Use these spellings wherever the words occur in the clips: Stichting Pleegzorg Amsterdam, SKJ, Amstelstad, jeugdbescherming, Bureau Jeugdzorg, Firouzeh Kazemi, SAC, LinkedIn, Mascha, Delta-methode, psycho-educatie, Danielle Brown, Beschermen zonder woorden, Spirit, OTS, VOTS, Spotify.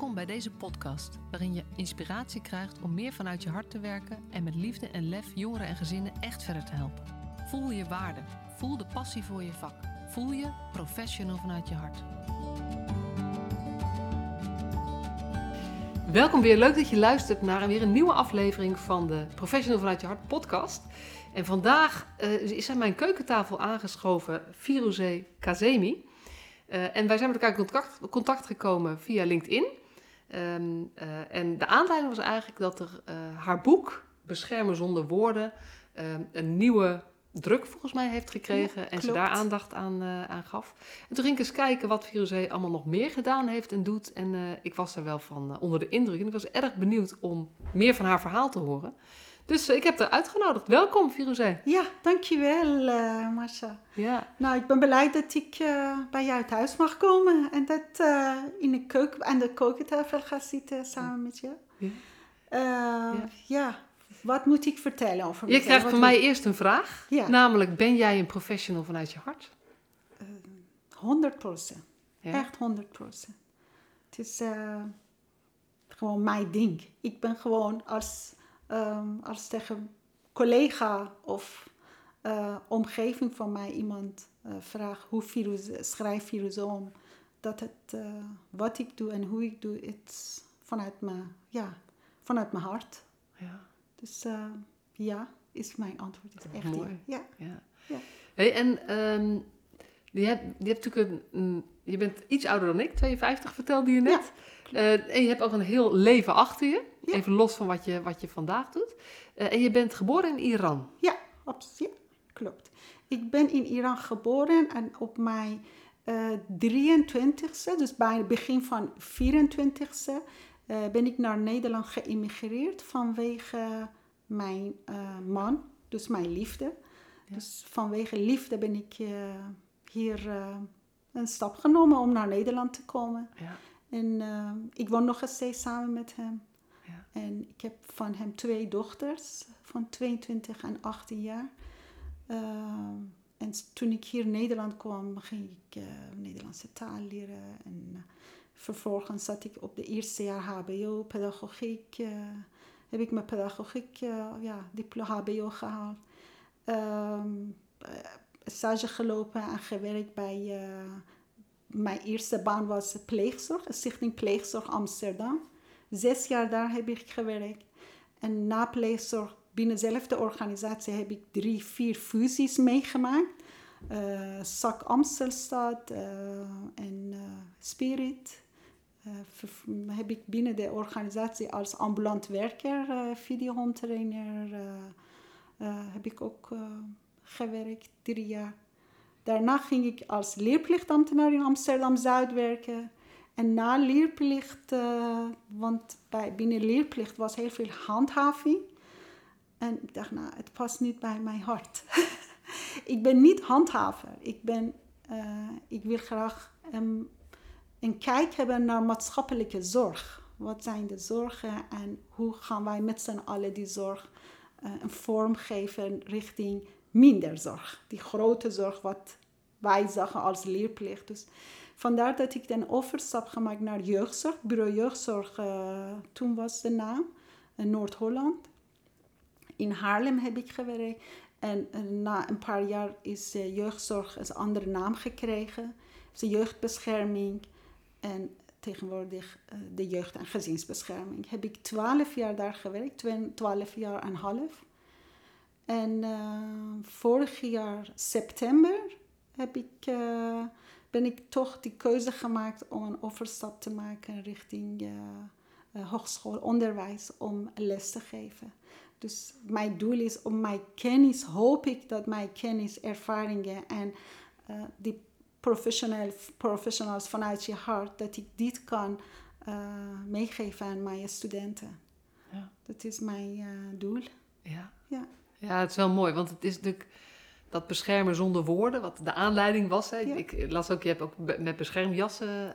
Welkom bij deze podcast, waarin je inspiratie krijgt om meer vanuit je hart te werken en met liefde en lef jongeren en gezinnen echt verder te helpen. Voel je waarde, voel de passie voor je vak, voel je professional vanuit je hart. Welkom weer, leuk dat je luistert naar weer een nieuwe aflevering van de Professional vanuit je hart podcast. En vandaag is aan mijn keukentafel aangeschoven Firouzeh Kazemi. En wij zijn met elkaar in contact gekomen via LinkedIn. En de aanleiding was eigenlijk dat er haar boek, Beschermen zonder woorden, een nieuwe druk volgens mij heeft gekregen. Ja, en ze daar aandacht aan gaf. En toen ging ik eens kijken wat Firouzeh allemaal nog meer gedaan heeft en doet. En ik was daar wel van onder de indruk. En ik was erg benieuwd om meer van haar verhaal te horen. Dus ik heb haar uitgenodigd. Welkom, Firouzeh. Ja, dankjewel, Mascha. Ja. Nou, ik ben blij dat ik bij jou thuis mag komen en dat in de keuken, aan de keukentafel ga zitten samen met jou. Ja. Wat moet ik vertellen over mezelf? Je krijgt van mij eerst een vraag, namelijk ben jij een professional vanuit je hart? 100%. Ja. Echt 100%. Het is gewoon mijn ding. Ik ben gewoon als tegen collega of omgeving van mij iemand vraagt hoe schrijf Firouzeh om, dat het wat ik doe en hoe ik doe, het vanuit mijn hart. Ja. Dus is mijn antwoord. Het is echt mooi. Ja. Ja. Ja. Hey, en je hebt natuurlijk je bent iets ouder dan ik, 52 vertelde je net. Ja. En je hebt ook een heel leven achter je. Ja. Even los van wat je vandaag doet. En je bent geboren in Iran. Ja, absoluut. Klopt. Ik ben in Iran geboren en op mijn 23e, dus bij het begin van 24e, ben ik naar Nederland geëmigreerd vanwege mijn man, dus mijn liefde. Ja. Dus vanwege liefde ben ik hier een stap genomen om naar Nederland te komen. Ja. En ik woon nog steeds samen met hem. Ja. En ik heb van hem 2 dochters van 22 en 18 jaar. En toen ik hier in Nederland kwam, ging ik Nederlandse taal leren. En vervolgens zat ik op de eerste jaar HBO, pedagogiek. Heb ik mijn pedagogiek diploma HBO gehaald. Stage gelopen en gewerkt bij... mijn eerste baan was pleegzorg, Stichting Pleegzorg Amsterdam. 6 jaar daar heb ik gewerkt. En na pleegzorg, binnen dezelfde organisatie, heb ik 3-4 fusies meegemaakt. SAC Amstelstad en Spirit. Heb ik binnen de organisatie als ambulant werker, videohome trainer, heb ik ook gewerkt, 3 jaar. Daarna ging ik als leerplichtambtenaar in Amsterdam-Zuid werken. En na leerplicht, want binnen leerplicht was heel veel handhaving. En ik dacht, nou, het past niet bij mijn hart. Ik ben niet handhaver. Ik wil graag een kijk hebben naar maatschappelijke zorg. Wat zijn de zorgen en hoe gaan wij met z'n allen die zorg een vorm geven richting... minder zorg, die grote zorg wat wij zagen als leerplicht. Dus vandaar dat ik een overstap gemaakt naar jeugdzorg, Bureau Jeugdzorg, toen was de naam, in Noord-Holland. In Haarlem heb ik gewerkt en na een paar jaar is jeugdzorg een andere naam gekregen. De jeugdbescherming en tegenwoordig de jeugd- en gezinsbescherming. Heb ik 12 jaar daar gewerkt, 12 jaar en half. En vorig jaar september ben ik toch die keuze gemaakt om een overstap te maken richting hogeschoolonderwijs om les te geven. Dus mijn doel is om mijn kennis, hoop ik dat mijn kennis, ervaringen en die professionals vanuit je hart, dat ik dit kan meegeven aan mijn studenten. Ja. Dat is mijn doel. Ja. Ja. Ja, het is wel mooi, want het is natuurlijk dat beschermen zonder woorden, wat de aanleiding was. Hè. Ja. Ik las ook, je hebt ook met beschermjassen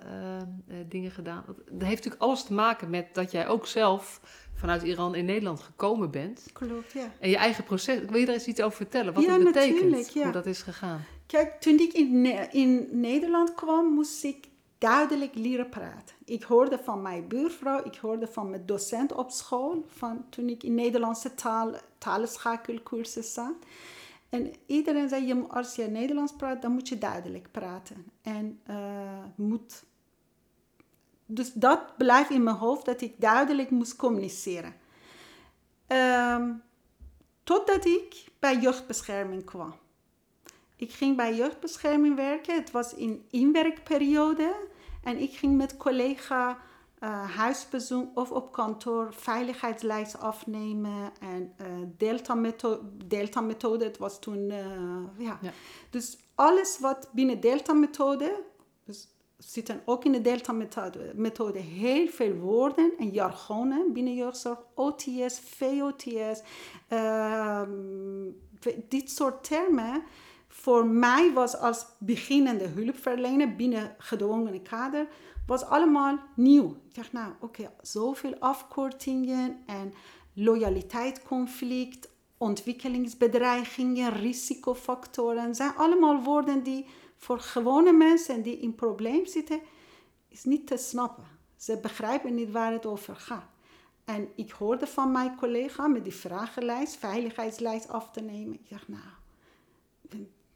dingen gedaan. Dat heeft natuurlijk alles te maken met dat jij ook zelf vanuit Iran in Nederland gekomen bent. Klopt, ja. En je eigen proces, wil je daar eens iets over vertellen? Wat het betekent, hoe dat is gegaan? Kijk, toen ik in Nederland kwam, moest ik duidelijk leren praten. Ik hoorde van mijn buurvrouw, ik hoorde van mijn docent op school, van toen ik in Nederlandse taal, taalschakelcursen zat. En iedereen zei, als je Nederlands praat, dan moet je duidelijk praten. En Dus dat blijft in mijn hoofd, dat ik duidelijk moest communiceren. Totdat ik bij jeugdbescherming kwam. Ik ging bij jeugdbescherming werken. Het was een inwerkperiode. En ik ging met collega huisbezoek of op kantoor veiligheidslijst afnemen. En Delta-methode, het was toen... Dus alles wat binnen Delta-methode... Dus zitten ook in de Delta-methode heel veel woorden en jargonen binnen jeugdzorg. OTS, VOTS, dit soort termen... Voor mij was als beginnende hulpverlener binnen gedwongen kader, was allemaal nieuw. Ik dacht, zoveel afkortingen en loyaliteitsconflict, ontwikkelingsbedreigingen, risicofactoren. Zijn allemaal woorden die voor gewone mensen die in probleem zitten, is niet te snappen. Ze begrijpen niet waar het over gaat. En ik hoorde van mijn collega met die vragenlijst, veiligheidslijst af te nemen. Ik dacht,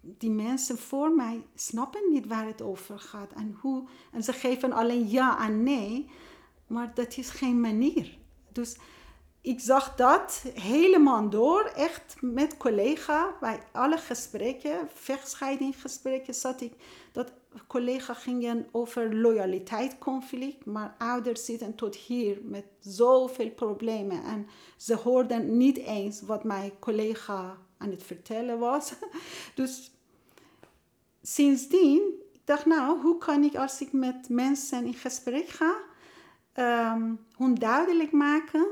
die mensen voor mij snappen niet waar het over gaat en hoe. En ze geven alleen ja en nee, maar dat is geen manier. Dus ik zag dat helemaal door, echt met collega, bij alle gesprekken, vechtscheidingsgesprekken zat ik. Dat collega gingen over loyaliteitsconflict, maar ouders zitten tot hier met zoveel problemen. En ze hoorden niet eens wat mijn collega aan het vertellen was. Dus sindsdien, ik dacht hoe kan ik als ik met mensen in gesprek ga, hun duidelijk maken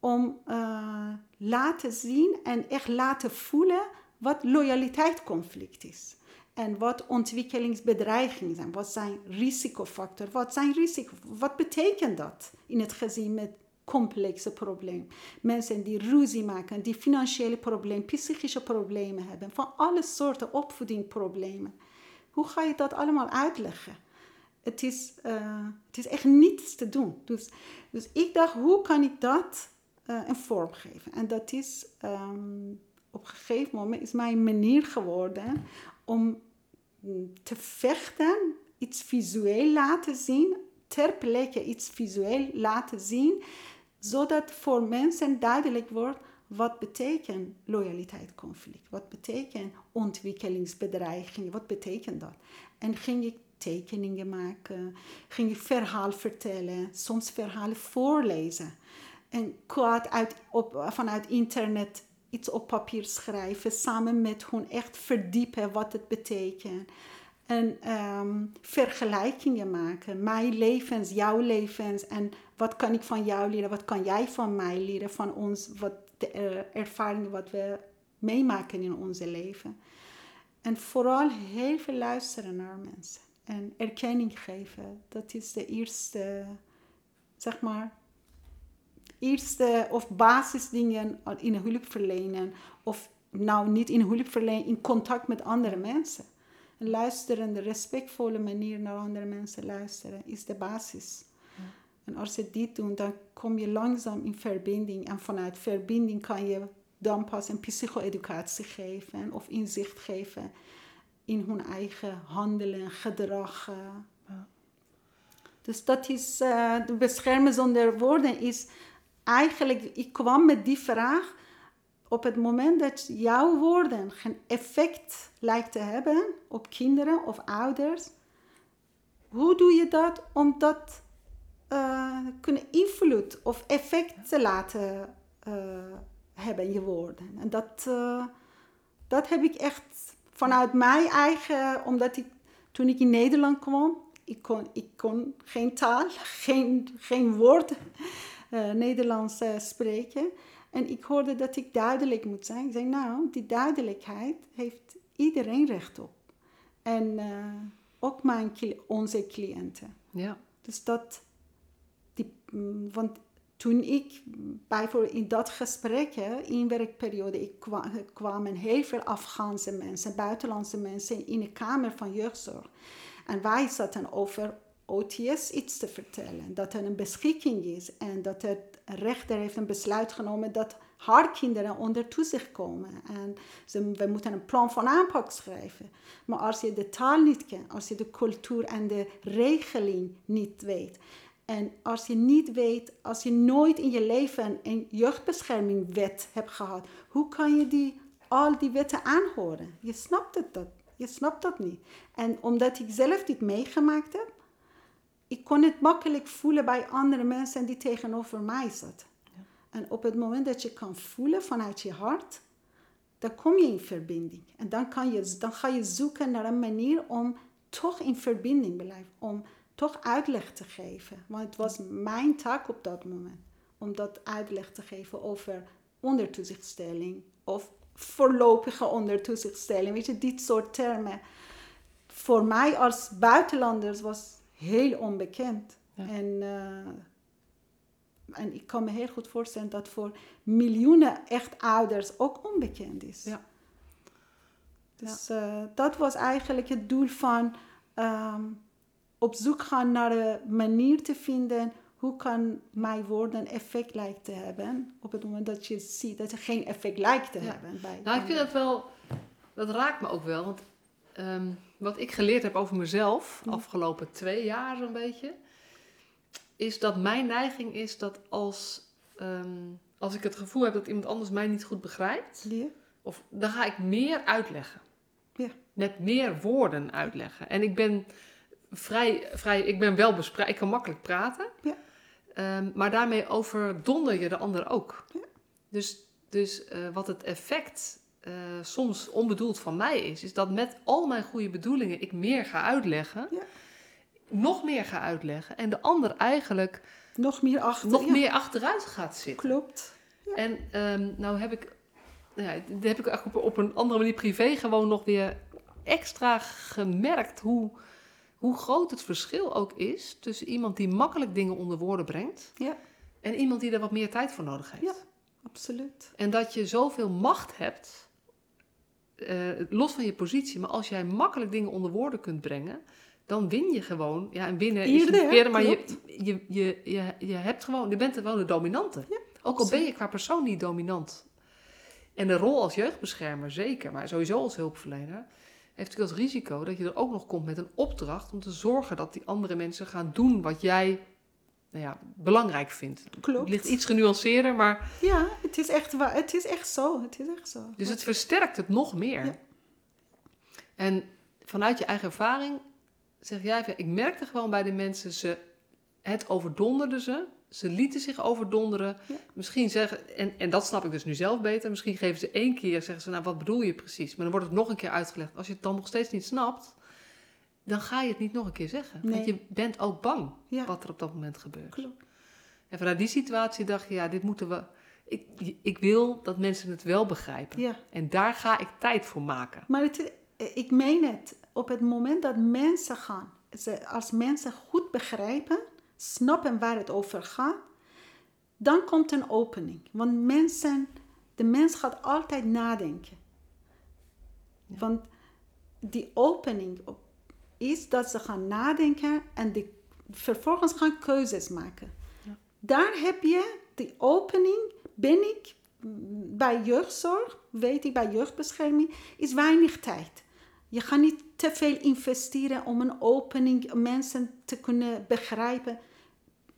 om laten zien en echt laten voelen wat loyaliteitsconflict is. En wat ontwikkelingsbedreigingen zijn, wat zijn risicofactoren, wat betekent dat in het gezin met complexe probleem. Mensen die ruzie maken, die financiële problemen, psychische problemen hebben, van alle soorten opvoedingproblemen. Hoe ga je dat allemaal uitleggen? Het is echt niets te doen. Dus ik dacht, hoe kan ik dat een vorm geven? En dat is op een gegeven moment is mijn manier geworden om te vechten, iets visueel laten zien, ter plekke iets visueel laten zien, zodat voor mensen duidelijk wordt wat betekent loyaliteitsconflict, wat betekent ontwikkelingsbedreiging, wat betekent dat. En ging ik tekeningen maken, ging ik verhaal vertellen, soms verhalen voorlezen. En kwaad vanuit internet iets op papier schrijven, samen met hun echt verdiepen wat het betekent. En vergelijkingen maken. Mijn levens, jouw levens. En wat kan ik van jou leren? Wat kan jij van mij leren? Van ons, wat de ervaringen wat we meemaken in onze leven. En vooral heel veel luisteren naar mensen. En erkenning geven. Dat is de eerste, of basisdingen in hulp verlenen. Of nou niet in hulp verlenen, in contact met andere mensen. Een luisterende, respectvolle manier naar andere mensen luisteren is de basis. Ja. En als je dit doet, dan kom je langzaam in verbinding. En vanuit verbinding kan je dan pas een psycho-educatie geven of inzicht geven in hun eigen handelen, gedrag. Ja. Dus dat is, de beschermen zonder woorden is eigenlijk, ik kwam met die vraag op het moment dat jouw woorden geen effect lijkt te hebben op kinderen of ouders, hoe doe je dat om dat kunnen invloed of effect te laten hebben, je woorden? En dat heb ik echt vanuit mijn eigen, omdat ik toen ik in Nederland kwam, ik kon geen taal, geen woord Nederlands spreken. En ik hoorde dat ik duidelijk moet zijn. Ik zei, die duidelijkheid heeft iedereen recht op. En ook onze cliënten. Ja. Dus want toen ik bijvoorbeeld in dat gesprek, in werkperiode, kwamen heel veel Afghaanse mensen, buitenlandse mensen in de kamer van jeugdzorg. En wij zaten over OTS iets te vertellen. Dat er een beschikking is en dat de rechter heeft een besluit genomen dat haar kinderen onder toezicht komen. En we moeten een plan van aanpak schrijven. Maar als je de taal niet kent, als je de cultuur en de regeling niet weet. En als je niet weet, als je nooit in je leven een jeugdbeschermingwet hebt gehad. Hoe kan je al die wetten aanhoren? Je snapt het dat. Je snapt dat niet. En omdat ik zelf dit meegemaakt heb, ik kon het makkelijk voelen bij andere mensen die tegenover mij zaten. Ja. En op het moment dat je kan voelen vanuit je hart, dan kom je in verbinding. En dan ga je zoeken naar een manier om toch in verbinding te blijven. Om toch uitleg te geven. Want het was mijn taak op dat moment. Om dat uitleg te geven over ondertoezichtstelling of voorlopige ondertoezichtstelling. Weet je, dit soort termen. Voor mij als buitenlanders was heel onbekend. Ja. En ik kan me heel goed voorstellen dat voor miljoenen echt ouders ook onbekend is. Ja. Dus ja. Dat was eigenlijk het doel van op zoek gaan naar een manier te vinden. Hoe kan mijn woorden effect lijkt te hebben op het moment dat je ziet dat er geen effect lijkt te hebben? Bij ik vind dat wel, dat raakt me ook wel. Want wat ik geleerd heb over mezelf afgelopen 2 jaar zo'n beetje, is dat mijn neiging is dat als ik het gevoel heb dat iemand anders mij niet goed begrijpt, of dan ga ik meer uitleggen. Ja. Met meer woorden uitleggen. En ik ben vrij, ik ben wel bespreekbaar, ik kan makkelijk praten. Ja. Maar daarmee overdonder je de ander ook. Ja. Dus wat het effect soms onbedoeld van mij is dat met al mijn goede bedoelingen ik meer ga uitleggen. Ja. Nog meer ga uitleggen. En de ander eigenlijk nog meer achteruit gaat zitten. Klopt. Ja. En nou heb ik eigenlijk op een andere manier privé gewoon nog weer extra gemerkt hoe groot het verschil ook is tussen iemand die makkelijk dingen onder woorden brengt en iemand die er wat meer tijd voor nodig heeft. Ja, absoluut. En dat je zoveel macht hebt, los van je positie, maar als jij makkelijk dingen onder woorden kunt brengen, dan win je gewoon. Ja, en winnen is niet eerder, maar je bent gewoon de dominante. Ja, ook al ben je qua persoon niet dominant. En de rol als jeugdbeschermer zeker, maar sowieso als hulpverlener, heeft natuurlijk als risico dat je er ook nog komt met een opdracht om te zorgen dat die andere mensen gaan doen wat jij belangrijk vindt. Klopt. Het ligt iets genuanceerder, maar... Ja, het is echt zo. Dus het versterkt het nog meer. Ja. En vanuit je eigen ervaring zeg jij, ik merkte gewoon bij de mensen, het overdonderde ze. Ze lieten zich overdonderen. Ja. Misschien zeggen, en dat snap ik dus nu zelf beter. Misschien geven ze 1 keer, zeggen ze, nou wat bedoel je precies? Maar dan wordt het nog een keer uitgelegd. Als je het dan nog steeds niet snapt, dan ga je het niet nog een keer zeggen. Nee. Want je bent ook bang wat er op dat moment gebeurt. Klopt. En vanuit die situatie dacht je, dit moeten we... Ik wil dat mensen het wel begrijpen. Ja. En daar ga ik tijd voor maken. Maar ik meen het. Op het moment dat mensen gaan, als mensen goed begrijpen, snappen waar het over gaat, dan komt een opening. Want de mens gaat altijd nadenken. Ja. Want die opening is dat ze gaan nadenken en vervolgens gaan keuzes maken. Ja. Daar heb je die opening, ben ik bij jeugdzorg, weet ik bij jeugdbescherming, is weinig tijd. Je gaat niet te veel investeren om een opening, mensen te kunnen begrijpen.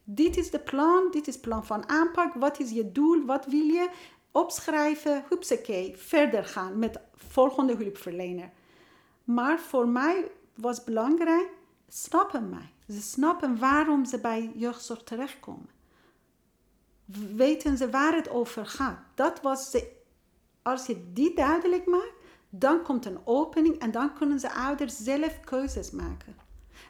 Dit is de plan, dit is het plan van aanpak. Wat is je doel, wat wil je? Opschrijven, hupsakee, verder gaan met de volgende hulpverlener. Maar voor mij was belangrijk, snappen mij. Ze snappen waarom ze bij jeugdzorg terechtkomen. Weten ze waar het over gaat. Dat was als je die duidelijk maakt, dan komt een opening en dan kunnen ze ouders zelf keuzes maken.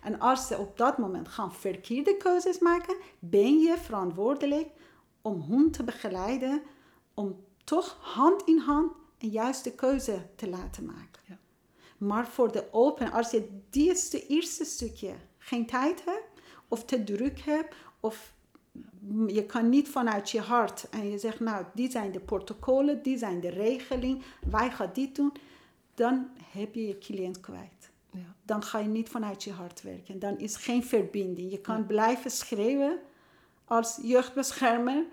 En als ze op dat moment gaan verkeerde keuzes maken, ben je verantwoordelijk om hen te begeleiden, om toch hand in hand een juiste keuze te laten maken. Ja. Maar voor de opening, als je het eerste stukje geen tijd hebt, of te druk hebt, of je kan niet vanuit je hart en je zegt, die zijn de protocollen, die zijn de regeling, wij gaan dit doen, dan heb je je cliënt kwijt. Ja. Dan ga je niet vanuit je hart werken. Dan is geen verbinding. Je kan blijven schreeuwen als jeugdbeschermer.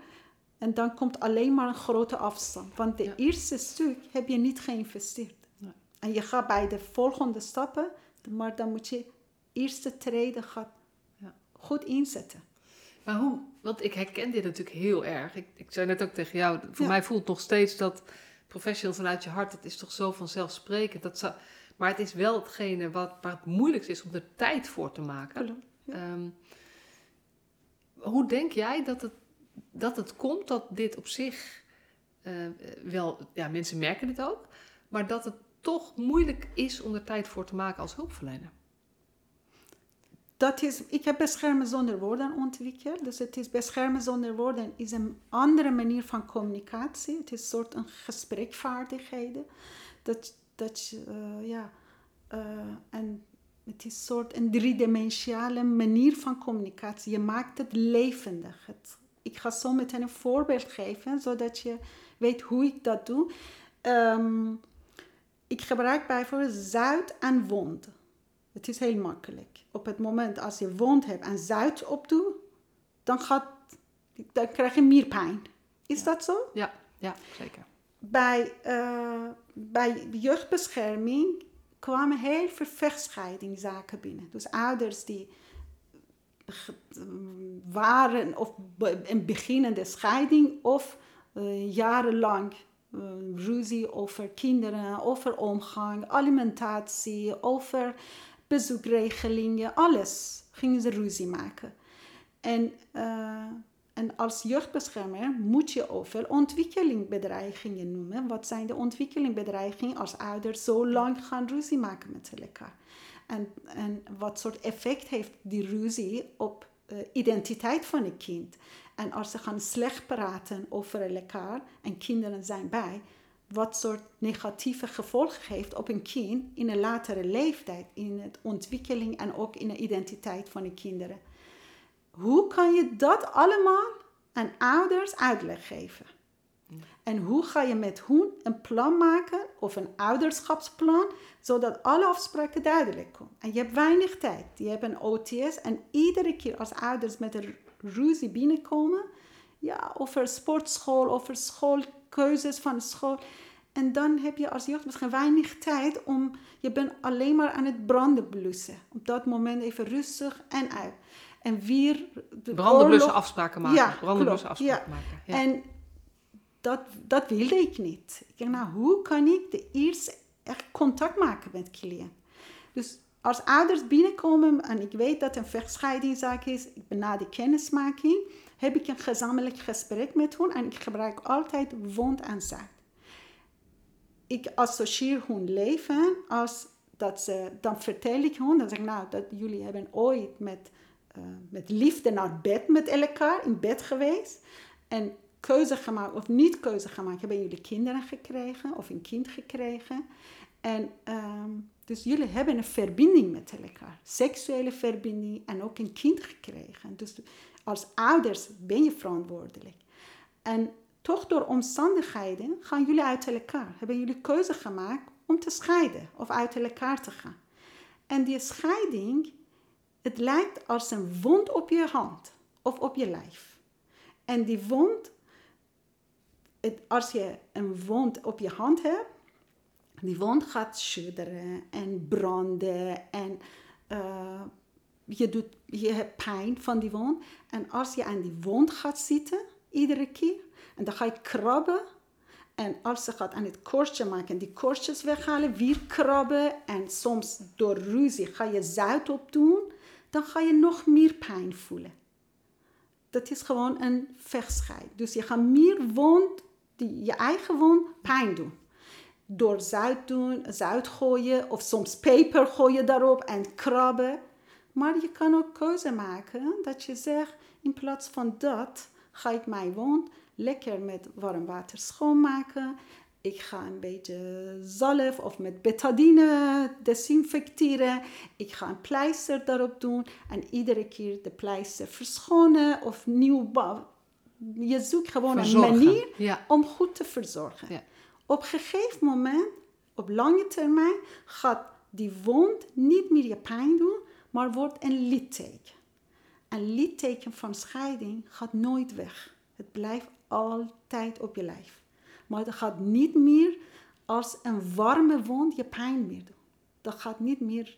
En dan komt alleen maar een grote afstand. Want de eerste stuk heb je niet geïnvesteerd. Nee. En je gaat bij de volgende stappen. Maar dan moet je eerste treden goed inzetten. Maar hoe? Want ik herken dit natuurlijk heel erg. Ik zei net ook tegen jou. Voor mij voelt het nog steeds dat professional vanuit je hart. Dat is toch zo vanzelfsprekend. Maar het is wel hetgene waar het moeilijkst is om er tijd voor te maken. Klopt, ja. Hoe denk jij dat het komt dat dit op zich wel... Ja, mensen merken dit ook. Maar dat het toch moeilijk is om er tijd voor te maken als hulpverlener. Ik heb beschermen zonder woorden ontwikkeld. Dus het is beschermen zonder woorden is een andere manier van communicatie. Het is een soort van gespreksvaardigheden. En het is een soort een driedimensionale manier van communicatie. Je maakt het levendig. Ik ga zo meteen een voorbeeld geven, zodat je weet hoe ik dat doe. Ik gebruik bijvoorbeeld zuid en wond. Het is heel makkelijk. Op het moment als je wond hebt en zuid opdoet, dan krijg je meer pijn. Is dat zo? Ja, ja, zeker. Bij jeugdbescherming kwamen heel veel vechtscheidingszaken binnen. Dus ouders die waren of een beginnende scheiding of jarenlang ruzie over kinderen, over omgang, alimentatie, over bezoekregelingen, alles gingen ze ruzie maken. En als jeugdbeschermer moet je over ontwikkelingsbedreigingen noemen. Wat zijn de ontwikkelingsbedreigingen als ouders zo lang gaan ruzie maken met elkaar? En wat soort effect heeft die ruzie op de identiteit van een kind? En als ze gaan slecht praten over elkaar en kinderen zijn bij... wat soort negatieve gevolgen heeft op een kind in een latere leeftijd... in de ontwikkeling en ook in de identiteit van de kinderen... Hoe kan je dat allemaal aan ouders uitleg geven? En hoe ga je met hun een plan maken of een ouderschapsplan, zodat alle afspraken duidelijk komen? En je hebt weinig tijd. Je hebt een OTS en iedere keer als ouders met een ruzie binnenkomen, over sportschool, over schoolkeuzes van de school. En dan heb je als jeugd misschien weinig tijd om, je bent alleen maar aan het branden blussen. Op dat moment even rustig en uit. En weer de brandenblussen afspraken maken. Ja, brandenblussen afspraken maken. Ja. En dat wilde ik niet. Ik dacht, hoe kan ik de eerste echt contact maken met cliënt? Dus als ouders binnenkomen en ik weet dat een vechtscheidingszaak is, ik ben na de kennismaking, heb ik een gezamenlijk gesprek met hun en ik gebruik altijd wond en zaak. Ik associeer hun leven als dat ze, dan vertel ik hun, dan zeg ik, dat jullie hebben ooit met liefde naar bed met elkaar, in bed geweest. En keuze gemaakt of niet keuze gemaakt. Hebben jullie kinderen gekregen of een kind gekregen. En dus jullie hebben een verbinding met elkaar. Seksuele verbinding en ook een kind gekregen. Dus als ouders ben je verantwoordelijk. En toch door omstandigheden gaan jullie uit elkaar. Hebben jullie keuze gemaakt om te scheiden of uit elkaar te gaan. En die scheiding... Het lijkt als een wond op je hand of op je lijf. En die wond, als je een wond op je hand hebt, die wond gaat schudderen en branden en je hebt pijn van die wond. En als je aan die wond gaat zitten, iedere keer, en dan ga je krabben. En als ze gaat aan het korstje maken, die korstjes weghalen, weer krabben. En soms door ruzie ga je zuid opdoen. Dan ga je nog meer pijn voelen. Dat is gewoon een vechtscheiding. Dus je gaat meer wond, je eigen wond, pijn doen. Door zuid gooien of soms peper gooien daarop en krabben. Maar je kan ook keuze maken dat je zegt, in plaats van dat ga ik mijn wond lekker met warm water schoonmaken. Ik ga een beetje zalf of met betadine desinfecteren. Ik ga een pleister daarop doen. En iedere keer de pleister verschonen of nieuw bouwen. Je zoekt gewoon verzorgen. Een manier om goed te verzorgen. Ja. Op een gegeven moment, op lange termijn, gaat die wond niet meer je pijn doet, maar wordt een litteken. Een litteken van scheiding gaat nooit weg. Het blijft altijd op je lijf. Maar het gaat niet meer als een warme wond je pijn meer doen. Dat gaat niet meer,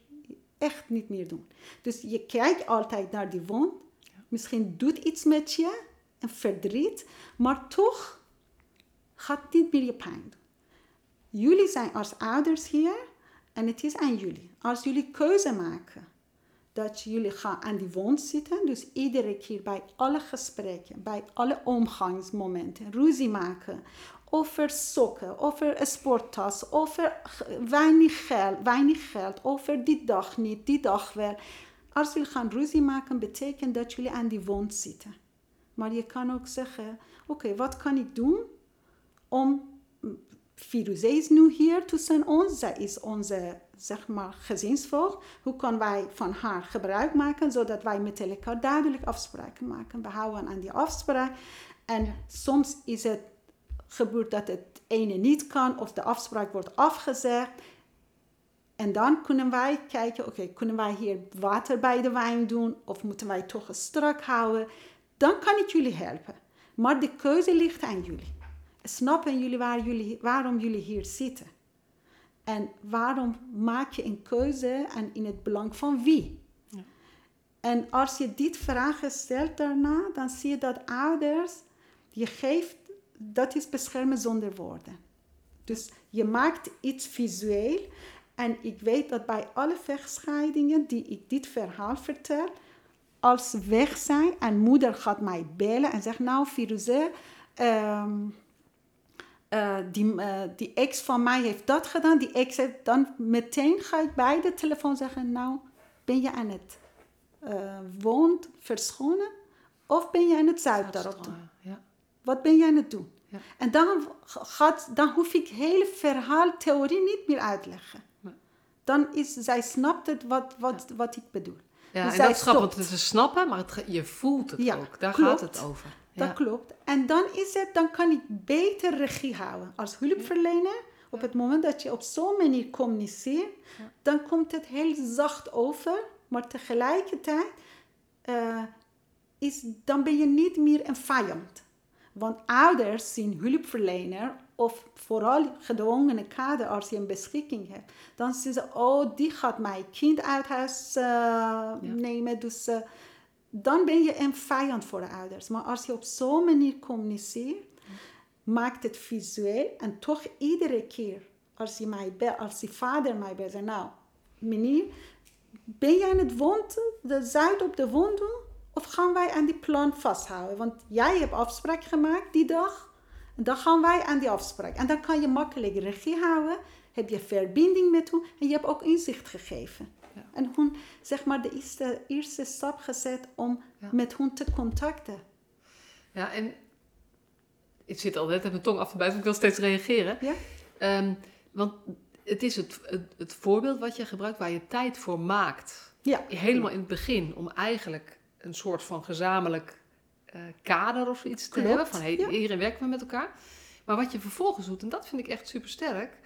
echt niet meer doen. Dus je kijkt altijd naar die wond. Misschien doet iets met je, een verdriet, maar toch gaat niet meer je pijn doen. Jullie zijn als ouders hier en het is aan jullie. Als jullie keuze maken dat jullie gaan aan die wond zitten, dus iedere keer bij alle gesprekken, bij alle omgangsmomenten, ruzie maken, over sokken, over een sporttas, over weinig geld, over die dag niet, die dag wel. Als jullie gaan ruzie maken, betekent dat jullie aan die wond zitten. Maar je kan ook zeggen, oké, wat kan ik doen om... Firouzeh is nu hier tussen ons. Zij is onze, gezinsvoogd. Hoe kunnen wij van haar gebruik maken, zodat wij met elkaar duidelijk afspraken maken. We houden aan die afspraak. En soms is het gebeurd dat het ene niet kan of de afspraak wordt afgezegd. En dan kunnen wij kijken, kunnen wij hier water bij de wijn doen of moeten wij toch strak houden? Dan kan ik jullie helpen. Maar de keuze ligt aan jullie. Snappen jullie, waarom jullie hier zitten? En waarom maak je een keuze en in het belang van wie? Ja. En als je dit vragen stelt daarna, dan zie je dat ouders, je geeft, dat is beschermen zonder woorden. Dus je maakt iets visueel. En ik weet dat bij alle vechtscheidingen die ik dit verhaal vertel, als ze weg zijn en moeder gaat mij bellen en zegt, nou Firouzeh, die ex van mij heeft dat gedaan, die ex heeft... Dan meteen ga ik bij de telefoon zeggen, nou, ben je aan het woont verschonen of ben je aan het zuip daarop doen? Ja. Wat ben je aan het doen? Ja. En dan hoef ik hele verhaaltheorie niet meer uitleggen. Nee. Dan is, zij snapt het wat ik bedoel. Ja, dus en dat snapt, want het is snappen, maar je voelt het ook. Daar klopt. Gaat het over. Ja. Dat klopt. En dan kan ik beter regie houden. Als hulpverlener, op het moment dat je op zo'n manier communiceert, dan komt het heel zacht over. Maar tegelijkertijd, dan ben je niet meer een vijand. Want ouders zien hulpverlener, of vooral gedwongene kader, als je een beschikking hebt. Dan zien ze, die gaat mijn kind uit huis nemen. Dus... dan ben je een vijand voor de ouders. Maar als je op zo'n manier communiceert, maakt het visueel. En toch iedere keer, als die vader mij belt, nou, meneer, ben jij aan het wond, de zuid op de wond doen? Of gaan wij aan die plan vasthouden? Want jij hebt afspraak gemaakt die dag. En dan gaan wij aan die afspraak. En dan kan je makkelijk regie houden. Heb je verbinding met hem. En je hebt ook inzicht gegeven. Ja. En hun, de eerste stap gezet om met hun te contacten. Ja, en ik zit al net met mijn tong af te bijten, ik wil steeds reageren. Ja? Want het is het voorbeeld wat je gebruikt, waar je tijd voor maakt. Ja. Helemaal in het begin, om eigenlijk een soort van gezamenlijk kader of iets te hebben. Van hierin werken we met elkaar. Maar wat je vervolgens doet, en dat vind ik echt supersterk,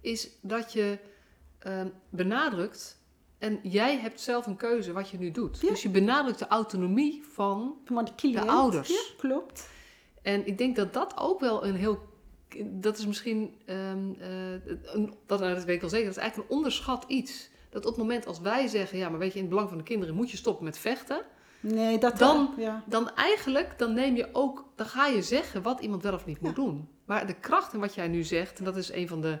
is dat je benadrukt... En jij hebt zelf een keuze wat je nu doet. Ja. Dus je benadrukt de autonomie van de ouders. Ja, klopt. En ik denk dat ook wel een heel... Dat is misschien... dat weet ik wel zeker. Dat is eigenlijk een onderschat iets. Dat op het moment als wij zeggen... Ja, maar weet je, in het belang van de kinderen moet je stoppen met vechten. Nee, dat dan. Ja. Dan eigenlijk, dan neem je ook... Dan ga je zeggen wat iemand wel of niet moet doen. Maar de kracht in wat jij nu zegt... En dat is een van de...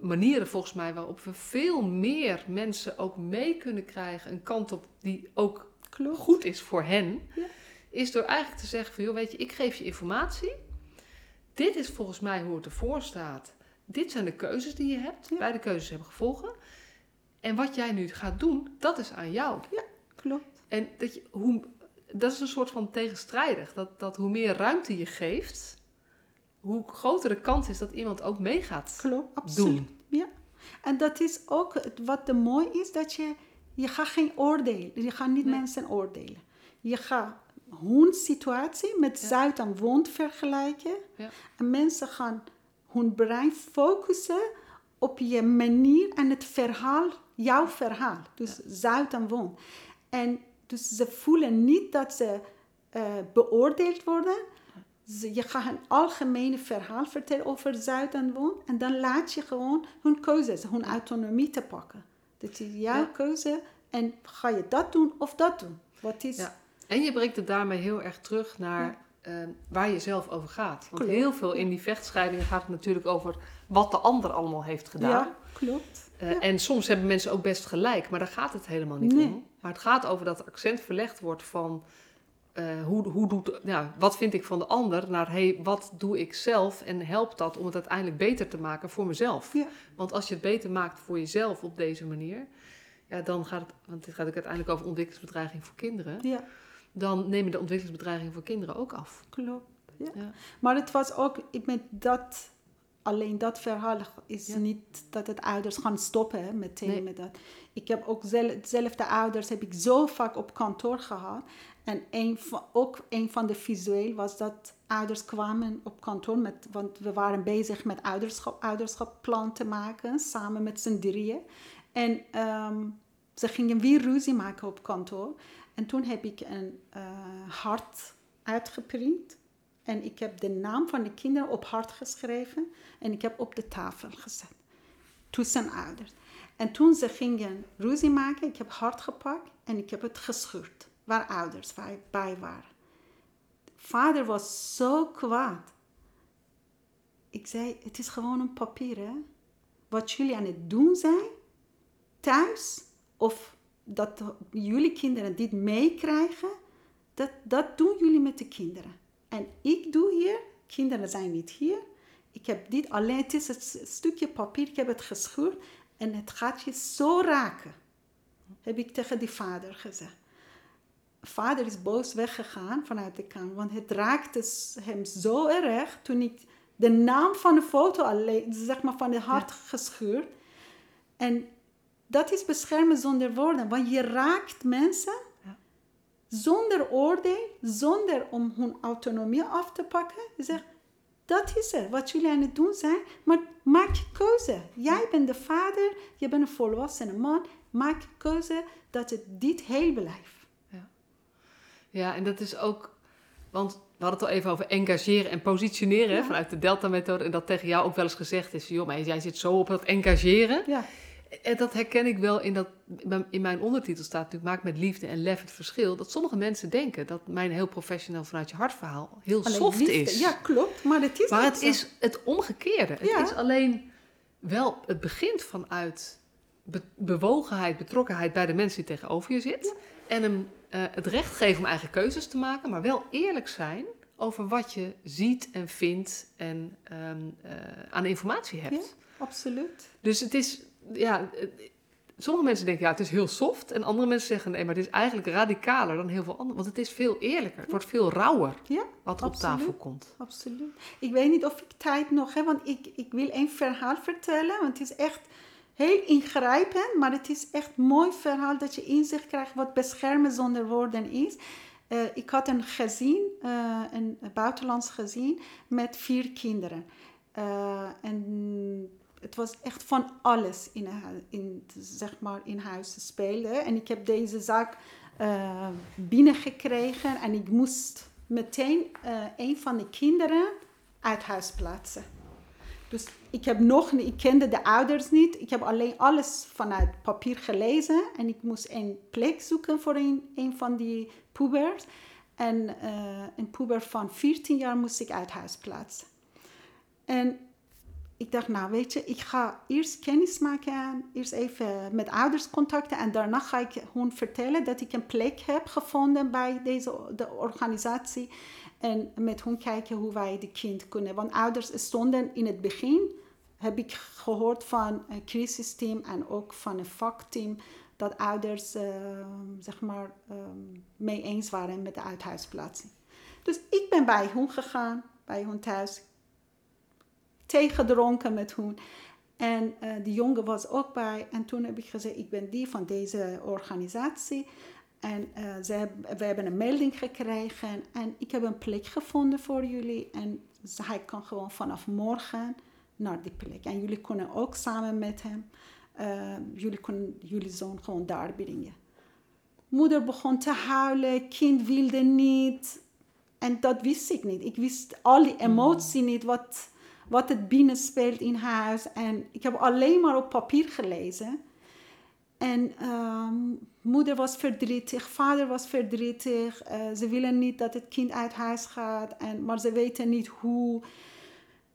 manieren volgens mij waarop we veel meer mensen ook mee kunnen krijgen, een kant op die ook goed is voor hen, is door eigenlijk te zeggen van, joh, weet je, ik geef je informatie, dit is volgens mij hoe het ervoor staat, dit zijn de keuzes die je hebt, beide keuzes hebben gevolgen, en wat jij nu gaat doen, dat is aan jou. Ja, klopt. En dat is een soort van tegenstrijdig, dat hoe meer ruimte je geeft, hoe groter de kans is dat iemand ook mee gaat doen. Ja. En dat is ook wat de mooi is, dat je gaat geen oordelen. Je gaat niet mensen oordelen. Je gaat hun situatie met zuid en wond vergelijken. Ja. En mensen gaan hun brein focussen op je manier en het verhaal, jouw verhaal. Dus zuid en woon. En dus ze voelen niet dat ze beoordeeld worden. Je gaat een algemene verhaal vertellen over zuid en woon. En dan laat je gewoon hun keuzes, hun autonomie te pakken. Dat is jouw keuze. En ga je dat doen of dat doen? Wat is... Ja. En je brengt het daarmee heel erg terug naar waar je zelf over gaat. Want heel veel in die vechtscheidingen gaat het natuurlijk over wat de ander allemaal heeft gedaan. Ja, klopt. Ja. En soms hebben mensen ook best gelijk, maar daar gaat het helemaal niet om. Maar het gaat over dat accent verlegd wordt van... wat vind ik van de ander naar wat doe ik zelf en helpt dat om het uiteindelijk beter te maken voor mezelf. Ja. Want als je het beter maakt voor jezelf op deze manier, dan gaat het, want dit gaat ook uiteindelijk over ontwikkelingsbedreiging voor kinderen, dan nemen de ontwikkelingsbedreigingen voor kinderen ook af. Klopt. Ja. Ja. Maar het was ook, alleen dat verhaal is niet dat het ouders gaan stoppen meteen met dat. Ik heb ook dezelfde ouders heb ik zo vaak op kantoor gehad. En een van de visueel was dat ouders kwamen op kantoor, want we waren bezig met ouderschapplan te maken, samen met z'n drieën. En ze gingen weer ruzie maken op kantoor. En toen heb ik een hart uitgeprint. En ik heb de naam van de kinderen op hart geschreven. En ik heb op de tafel gezet. Tussen ouders. En toen ze gingen ruzie maken, ik heb hart gepakt en ik heb het gescheurd. Waar ouders bij waren. Vader was zo kwaad. Ik zei, het is gewoon een papier, hè. Wat jullie aan het doen zijn, thuis, of dat jullie kinderen dit meekrijgen, dat doen jullie met de kinderen. En ik doe hier, kinderen zijn niet hier. Ik heb dit, alleen het is een stukje papier, ik heb het gescheurd en het gaat je zo raken. Heb ik tegen die vader gezegd. Vader is boos weggegaan vanuit de kamer, want het raakte hem zo erg toen ik de naam van de foto alleen, zeg maar van het hart gescheurd. En dat is beschermen zonder woorden, want je raakt mensen zonder oordeel, zonder om hun autonomie af te pakken. Je zegt, dat is er, wat jullie aan het doen zijn, maar maak je keuze. Jij bent de vader, je bent een volwassen man, maak je keuze dat het dit heel blijft. Ja, en dat is ook, want we hadden het al even over engageren en positioneren vanuit de Delta-methode. En dat tegen jou ook wel eens gezegd is, joh, maar jij zit zo op dat engageren. Ja. En dat herken ik wel in mijn ondertitel staat natuurlijk, maak met liefde en lef het verschil. Dat sommige mensen denken dat mijn heel professioneel vanuit je hartverhaal heel alleen soft liefde is. Ja, klopt, maar het is is het omgekeerde. Ja. Het is alleen wel, het begint vanuit bewogenheid, betrokkenheid bij de mensen die tegenover je zit. Ja. En hem... het recht geven om eigen keuzes te maken, maar wel eerlijk zijn over wat je ziet en vindt en aan informatie hebt. Ja, absoluut. Dus het is, sommige mensen denken, het is heel soft. En andere mensen zeggen, nee, maar het is eigenlijk radicaler dan heel veel anderen. Want het is veel eerlijker. Het wordt veel rauwer wat op tafel komt. Absoluut. Ik weet niet of ik tijd nog heb, want ik wil één verhaal vertellen. Want het is echt... heel ingrijpend, maar het is echt een mooi verhaal dat je inzicht krijgt wat beschermen zonder woorden is. Ik had een gezin, een buitenlands gezin, met 4 kinderen. En het was echt van alles in huis spelen. En ik heb deze zaak binnengekregen en ik moest meteen een van de kinderen uit huis plaatsen. Dus ik kende de ouders niet. Ik heb alleen alles vanuit papier gelezen. En ik moest een plek zoeken voor een van die pubers. En een puber van 14 jaar moest ik uit huis plaatsen. En ik dacht, ik ga eerst kennis maken. Eerst even met ouders contacten. En daarna ga ik hun vertellen dat ik een plek heb gevonden bij de organisatie. En met hun kijken hoe wij de kind kunnen. Want ouders stonden in het begin, heb ik gehoord van een crisisteam en ook van een vakteam, dat ouders mee eens waren met de uithuisplaatsing. Dus ik ben bij hun gegaan, bij hun thuis. Thee gedronken met hun. En de jongen was ook bij. En toen heb ik gezegd, ik ben die van deze organisatie. En we hebben een melding gekregen en ik heb een plek gevonden voor jullie. En hij kan gewoon vanaf morgen naar die plek. En jullie kunnen ook samen met hem, jullie kunnen jullie zoon gewoon daar brengen. Moeder begon te huilen, kind wilde niet. En dat wist ik niet. Ik wist al die emotie niet, wat het binnen speelt in huis. En ik heb alleen maar op papier gelezen. En moeder was verdrietig, vader was verdrietig. Ze willen niet dat het kind uit huis gaat, maar ze weten niet hoe.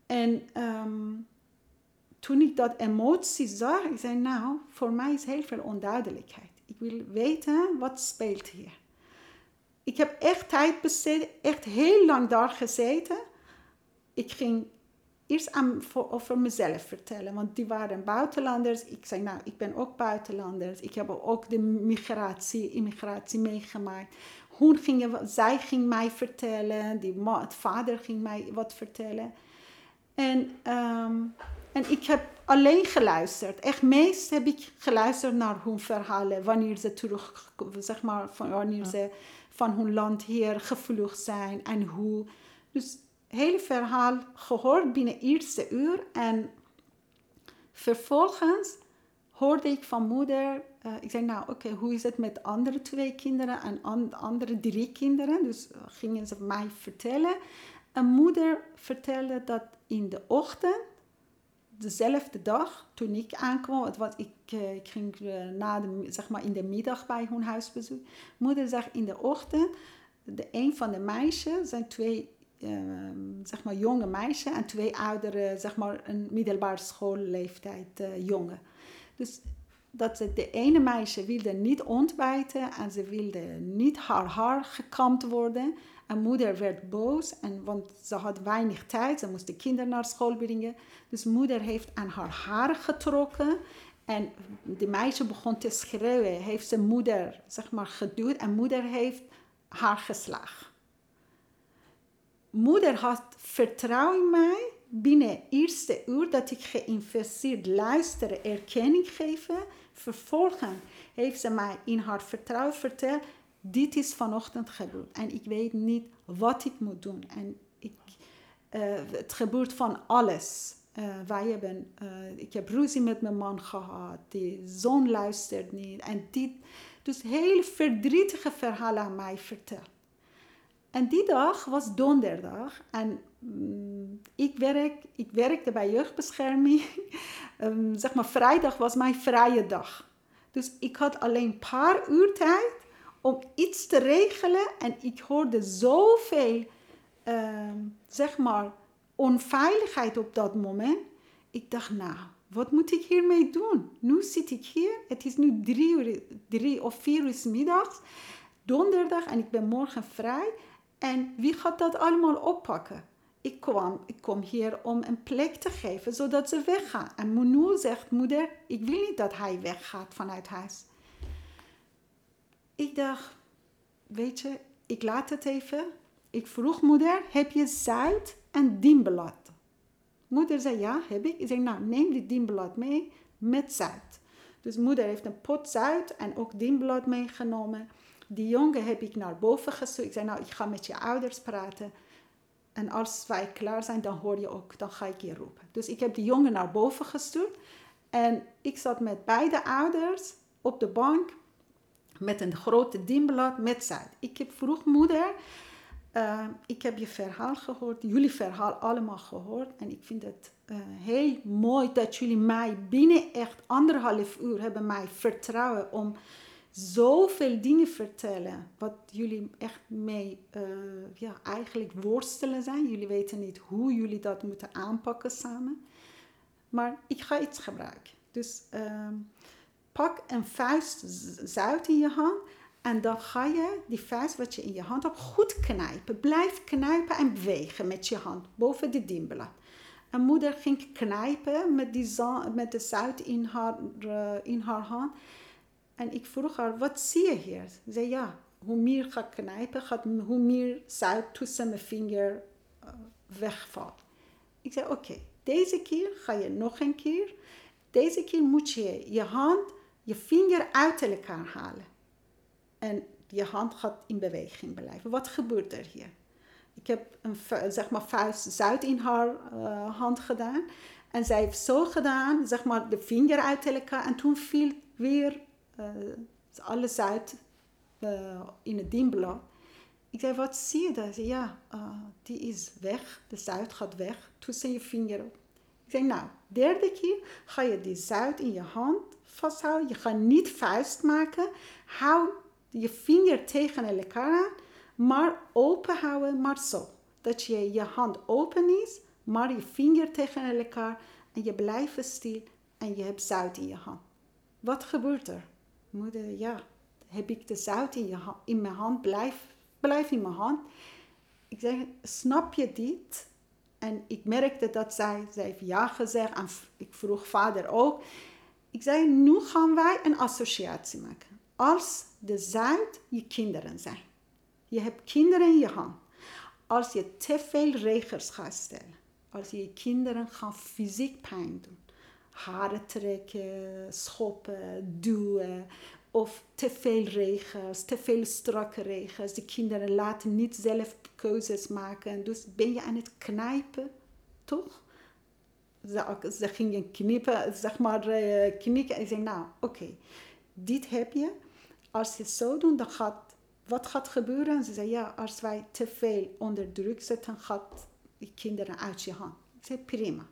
En toen ik dat emotie zag, ik zei, nou, voor mij is heel veel onduidelijkheid. Ik wil weten wat speelt hier. Ik heb echt tijd besteed, echt heel lang daar gezeten. Ik ging eerst over mezelf vertellen, want die waren buitenlanders. Ik zei, nou, ik ben ook buitenlanders. Ik heb ook de immigratie meegemaakt. Zij ging mij vertellen, het vader ging mij wat vertellen. En ik heb alleen geluisterd. Echt meest heb ik geluisterd naar hun verhalen. Wanneer ze terug, zeg maar, ze van hun land hier gevlucht zijn en hoe. Dus het hele verhaal gehoord binnen eerste uur. En vervolgens hoorde ik van moeder. Ik zei, nou oké, hoe is het met andere 2 kinderen en andere 3 kinderen? Dus gingen ze mij vertellen. En moeder vertelde dat in de ochtend, dezelfde dag, toen ik aankwam, ik ging na in de middag bij hun huis bezoeken. Moeder zegt in de ochtend, een van de meisjes, zijn 2 jonge meisjes en 2 oudere, een middelbare schoolleeftijd jongen. Dus dat de ene meisje wilde niet ontbijten en ze wilde niet haar haar gekamd worden. En moeder werd boos, want ze had weinig tijd. Ze moest de kinderen naar school brengen. Dus moeder heeft aan haar haar getrokken. En de meisje begon te schreeuwen. Heeft ze moeder geduwd en moeder heeft haar geslagen. Moeder had vertrouwen in mij binnen eerste uur dat ik geïnvesteerd luisteren, erkenning geven. Vervolgens heeft ze mij in haar vertrouwen verteld. Dit is vanochtend gebeurd en ik weet niet wat ik moet doen. En het gebeurt van alles. Ik heb ruzie met mijn man gehad, die zoon luistert niet. En dit, dus heel verdrietige verhalen aan mij verteld. En die dag was donderdag en ik werkte bij jeugdbescherming. Vrijdag was mijn vrije dag. Dus ik had alleen een paar uur tijd om iets te regelen. En ik hoorde zoveel, onveiligheid op dat moment. Ik dacht, nou, wat moet ik hiermee doen? Nu zit ik hier. Het is nu 3 of 4 uur 's middags. Donderdag en ik ben morgen vrij. En wie gaat dat allemaal oppakken? Ik kom hier om een plek te geven, zodat ze weggaan. En Mounou zegt, moeder, ik wil niet dat hij weggaat vanuit huis. Ik dacht, weet je, ik laat het even. Ik vroeg moeder, heb je zaad en dienblad? Moeder zei, ja, heb ik. Ik zei, nou, neem die dienblad mee met zaad. Dus moeder heeft een pot zaad en ook dienblad meegenomen. Die jongen heb ik naar boven gestuurd. Ik zei, nou, ik ga met je ouders praten. En als wij klaar zijn, dan hoor je ook, dan ga ik je roepen. Dus ik heb die jongen naar boven gestuurd. En ik zat met beide ouders op de bank. Met een grote dienblad met zaad. Ik vroeg moeder, ik heb je verhaal gehoord, jullie verhaal allemaal gehoord. En ik vind het heel mooi dat jullie mij binnen echt 1,5 uur hebben mij vertrouwen om zoveel dingen te vertellen. Wat jullie echt mee eigenlijk worstelen zijn. Jullie weten niet hoe jullie dat moeten aanpakken samen. Maar ik ga iets gebruiken. Dus pak een vuist zout in je hand en dan ga je die vuist wat je in je hand hebt goed knijpen. Blijf knijpen en bewegen met je hand boven de dienblad. En moeder ging knijpen met de zout in haar hand. En ik vroeg haar, wat zie je hier? Ze zei, ja, hoe meer ik ga knijpen, hoe meer zout tussen mijn vinger wegvalt. Ik zei, oké, deze keer ga je nog een keer. Deze keer moet je je hand, je vinger uit elkaar halen. En je hand gaat in beweging blijven. Wat gebeurt er hier? Ik heb een vuist zout in haar hand gedaan. En zij heeft zo gedaan, zeg maar, de vinger uit elkaar. En toen viel weer alles uit in het dienblad. Ik zei, wat zie je daar? Ze zei, ja, die is weg. De zuid gaat weg. Toen zet je vinger op. Ik zei, nou, derde keer ga je die zuid in je hand vasthouden. Je gaat niet vuist maken. Hou je vinger tegen elkaar aan, maar open houden, maar zo. Dat je hand open is, maar je vinger tegen elkaar. En je blijft stil en je hebt zout in je hand. Wat gebeurt er? Moeder, ja, heb ik de zout in mijn hand, blijf in mijn hand. Ik zeg, snap je dit? En ik merkte dat zij heeft ja gezegd. En ik vroeg vader ook. Ik zei, nu gaan wij een associatie maken. Als de zout je kinderen zijn. Je hebt kinderen in je hand. Als je te veel regels gaat stellen. Als je kinderen gaan fysiek pijn doen. Haren trekken, schoppen, duwen. Of te veel regels, te veel strakke regels. De kinderen laten niet zelf keuzes maken. Dus ben je aan het knijpen, toch? Ze gingen knippen, zeg maar knikken. En ik zei, nou, oké, dit heb je. Als je zo doet, dan gaat... Wat gaat gebeuren? En ze zei, ja, als wij te veel onder druk zetten, gaat die kinderen uit je hand. Ik zei, prima.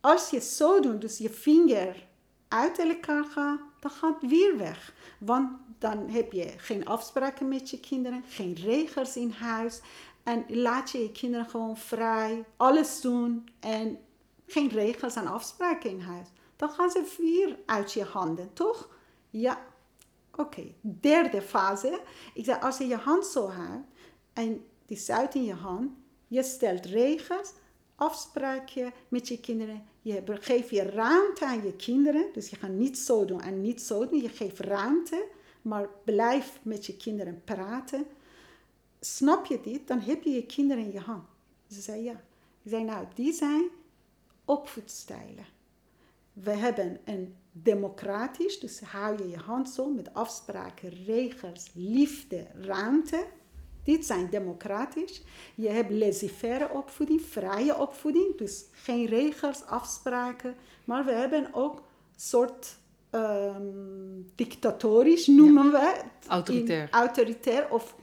Als je zo doet, dus je vinger uit elkaar gaat, dan gaat het weer weg. Want dan heb je geen afspraken met je kinderen, geen regels in huis. En laat je je kinderen gewoon vrij alles doen en geen regels en afspraken in huis. Dan gaan ze weer uit je handen, toch? Ja. Oké, derde fase. Ik zei, als je je hand zo houdt en die zuid in je hand, je stelt regels, afspraken met je kinderen. Je geeft je ruimte aan je kinderen. Dus je gaat niet zo doen en niet zo doen. Je geeft ruimte, maar blijf met je kinderen praten. Snap je dit? Dan heb je je kinderen in je hand. Ze zei ja. Ik zei, nou, die zijn opvoedstijlen. We hebben een democratisch, dus hou je je hand zo met afspraken, regels, liefde, ruimte. Dit zijn democratisch. Je hebt laissez-faire opvoeding, vrije opvoeding, dus geen regels, afspraken. Maar we hebben ook een soort dictatorisch, noemen we het. Autoritair. Autoritair, of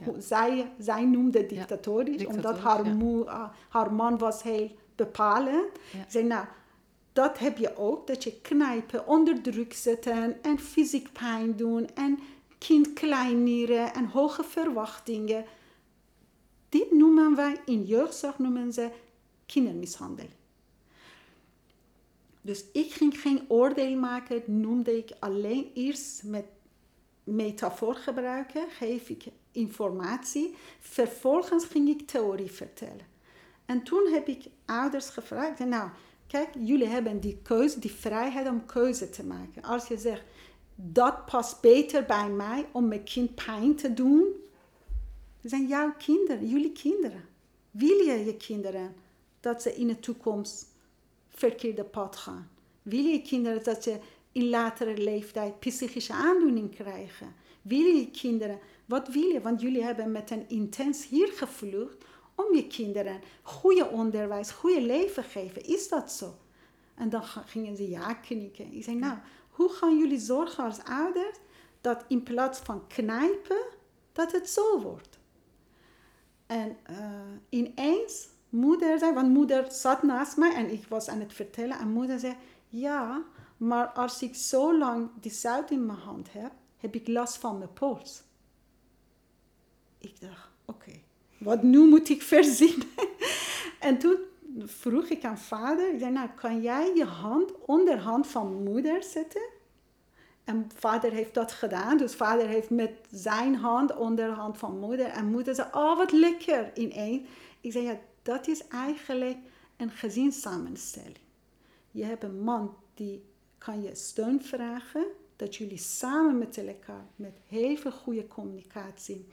zij noemde dictatorisch, omdat haar man was heel bepalend. Ja. Ze zei, nou... Dat heb je ook, dat je knijpen, onder druk zetten en fysiek pijn doen en kind kleineren en hoge verwachtingen. Dit noemen wij, in jeugdzorg noemen ze kindermishandeling. Dus ik ging geen oordeel maken, noemde ik alleen eerst met metafoor gebruiken, geef ik informatie. Vervolgens ging ik theorie vertellen. En toen heb ik ouders gevraagd, nou... Kijk, jullie hebben die keuze, die vrijheid om keuze te maken. Als je zegt, dat past beter bij mij om mijn kind pijn te doen. Dat zijn jouw kinderen, jullie kinderen. Wil je je kinderen dat ze in de toekomst verkeerde pad gaan? Wil je kinderen dat ze in latere leeftijd psychische aandoening krijgen? Wil je kinderen, wat wil je? Want jullie hebben met een intens hier gevlucht... om je kinderen goede onderwijs, goede leven geven. Is dat zo? En dan gingen ze ja knikken. Ik zei, nou, hoe gaan jullie zorgen als ouders dat in plaats van knijpen, dat het zo wordt? En ineens, moeder zei, want moeder zat naast mij en ik was aan het vertellen. En moeder zei, ja, maar als ik zo lang die zout in mijn hand heb, heb ik last van mijn pols. Ik dacht, oké. Wat nu moet ik verzinnen? En toen vroeg ik aan vader. Ik zei, nou, kan jij je hand onder de hand van moeder zetten? En vader heeft dat gedaan. Dus vader heeft met zijn hand onder de hand van moeder. En moeder zei, oh, wat lekker ineens. Ik zei, ja, dat is eigenlijk een gezinssamenstelling. Je hebt een man die kan je steun vragen. Dat jullie samen met elkaar, met heel veel goede communicatie...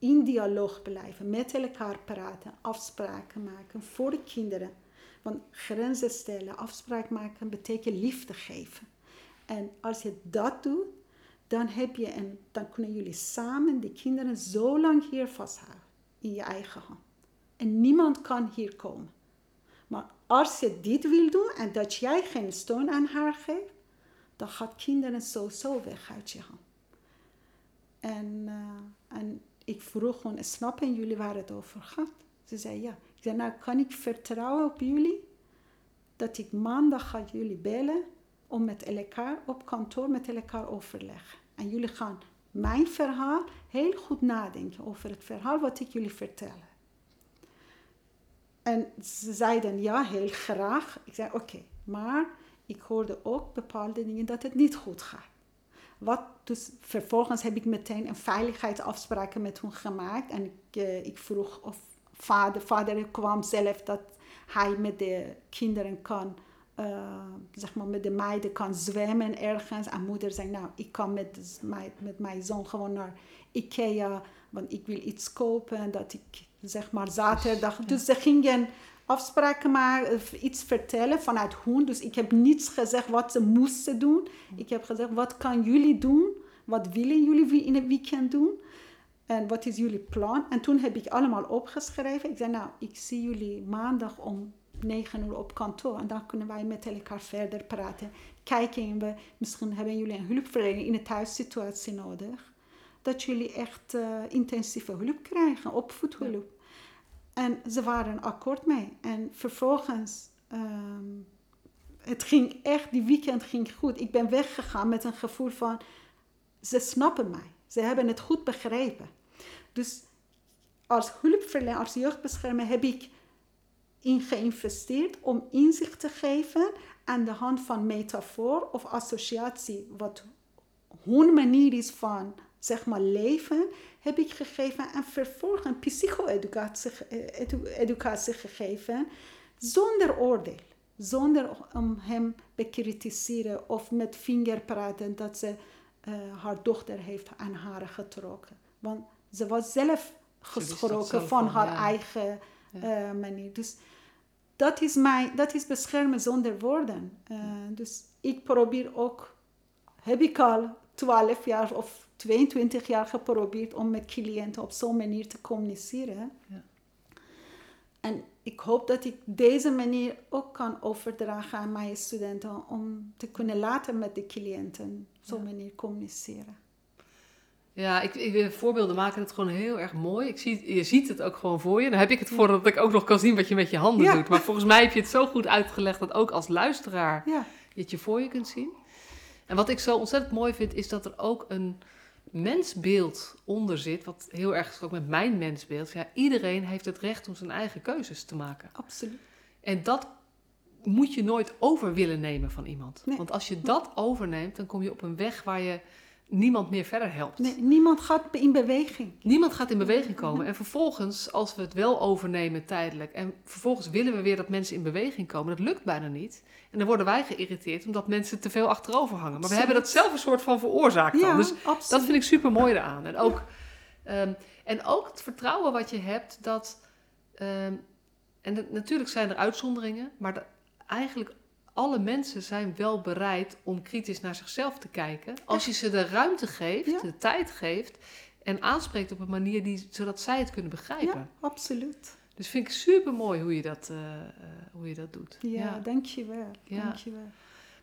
in dialoog blijven, met elkaar praten, afspraken maken voor de kinderen. Want grenzen stellen, afspraken maken, betekent liefde geven. En als je dat doet, dan kunnen jullie samen de kinderen zo lang hier vasthouden, in je eigen hand. En niemand kan hier komen. Maar als je dit wil doen en dat jij geen steun aan haar geeft, dan gaat kinderen sowieso weg uit je hand. En ik vroeg gewoon, snappen jullie waar het over gaat? Ze zei ja. Ik zei, nou kan ik vertrouwen op jullie dat ik maandag ga jullie bellen om met elkaar op kantoor met elkaar overleggen. En jullie gaan mijn verhaal heel goed nadenken over het verhaal wat ik jullie vertel. En ze zeiden ja, heel graag. Ik zei oké, maar ik hoorde ook bepaalde dingen dat het niet goed gaat. Dus vervolgens heb ik meteen een veiligheidsafspraak met hun gemaakt. En ik vroeg of vader kwam zelf dat hij met de kinderen kan, met de meiden kan zwemmen ergens. En moeder zei, nou, ik kan met mijn zoon gewoon naar Ikea, want ik wil iets kopen. Dat ik, zaterdag... Ja. Dus ze gingen afspraken maken, of iets vertellen vanuit hun. Dus ik heb niets gezegd wat ze moesten doen. Ik heb gezegd, wat kan jullie doen? Wat willen jullie in het weekend doen? En wat is jullie plan? En toen heb ik allemaal opgeschreven. Ik zei, nou, ik zie jullie maandag om 9:00 op kantoor. En dan kunnen wij met elkaar verder praten. Kijken we, misschien hebben jullie een hulpverlening in de thuissituatie nodig. Dat jullie echt intensieve hulp krijgen, opvoedhulp. Ja. En ze waren akkoord mee. En vervolgens, het ging echt, die weekend ging goed. Ik ben weggegaan met een gevoel van, ze snappen mij. Ze hebben het goed begrepen. Dus als hulpverlener, als jeugdbeschermer heb ik in geïnvesteerd om inzicht te geven aan de hand van metafoor of associatie. Wat hun manier is van leven, heb ik gegeven en vervolgens psycho-educatie gegeven zonder oordeel. Zonder om hem te bekritiseren of met vinger praten dat ze haar dochter heeft aan haar getrokken. Want ze was zelf geschrokken van haar eigen manier. Dus dat is beschermen zonder woorden. Dus ik probeer ook, heb ik al 12 jaar of 22 jaar geprobeerd om met cliënten op zo'n manier te communiceren. Ja. En ik hoop dat ik deze manier ook kan overdragen aan mijn studenten om te kunnen laten met de cliënten op zo'n manier communiceren. Ja, ik wil voorbeelden maken dat gewoon heel erg mooi. Je ziet het ook gewoon voor je. Dan heb ik het voor dat ik ook nog kan zien wat je met je handen doet. Maar volgens mij heb je het zo goed uitgelegd dat ook als luisteraar je het je voor je kunt zien. En wat ik zo ontzettend mooi vind is dat er ook een mensbeeld onder zit, wat heel erg is ook met mijn mensbeeld. Ja, iedereen heeft het recht om zijn eigen keuzes te maken. Absoluut. En dat moet je nooit over willen nemen van iemand. Nee. Want als je dat overneemt, dan kom je op een weg waar je niemand meer verder helpt. Nee, niemand gaat in beweging. Niemand gaat in beweging komen. En vervolgens, als we het wel overnemen tijdelijk, en vervolgens willen we weer dat mensen in beweging komen, dat lukt bijna niet. En dan worden wij geïrriteerd omdat mensen te veel achterover hangen. Maar absoluut. We hebben dat zelf een soort van veroorzaakt dan. Ja, dus absoluut. Dat vind ik super mooi eraan. En ook, het vertrouwen wat je hebt dat. Natuurlijk zijn er uitzonderingen, maar eigenlijk. Alle mensen zijn wel bereid om kritisch naar zichzelf te kijken. Als je ze de ruimte geeft, de tijd geeft en aanspreekt op een manier zodat zij het kunnen begrijpen. Ja, absoluut. Dus vind ik super mooi hoe je dat doet. Ja, ja. Dankjewel. Ja. Dankjewel.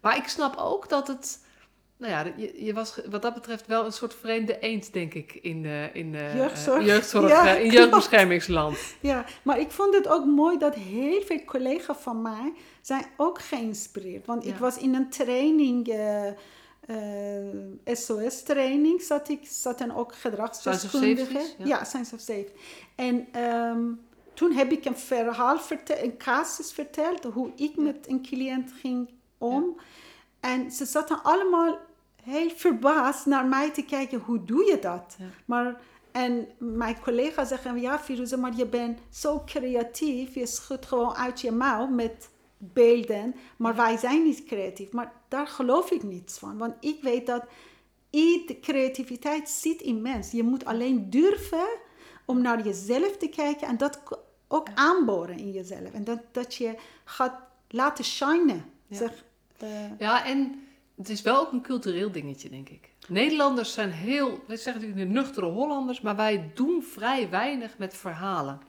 Maar ik snap ook dat het... Nou ja, je was wat dat betreft wel een soort vreemde eend, denk ik, in jeugdzorg in jeugdbeschermingsland. Ja, maar ik vond het ook mooi dat heel veel collega's van mij zijn ook geïnspireerd. Want ik was in een training, SOS-training, zat en ook gedragsdeskundige. Science of Safety. En toen heb ik een verhaal verteld, een casus verteld, hoe ik met een cliënt ging om. Ja. En ze zaten allemaal heel verbaasd naar mij te kijken, hoe doe je dat? Ja. En mijn collega's zeggen, ja Firouzeh, maar je bent zo creatief. Je schudt gewoon uit je mouw met beelden. Maar wij zijn niet creatief. Maar daar geloof ik niets van. Want ik weet dat creativiteit zit in mens. Je moet alleen durven om naar jezelf te kijken. En dat ook aanboren in jezelf. En dat je gaat laten shinen. Ja. Ja, en het is wel ook een cultureel dingetje, denk ik. Nederlanders zijn wij zeggen natuurlijk de nuchtere Hollanders, maar wij doen vrij weinig met verhalen.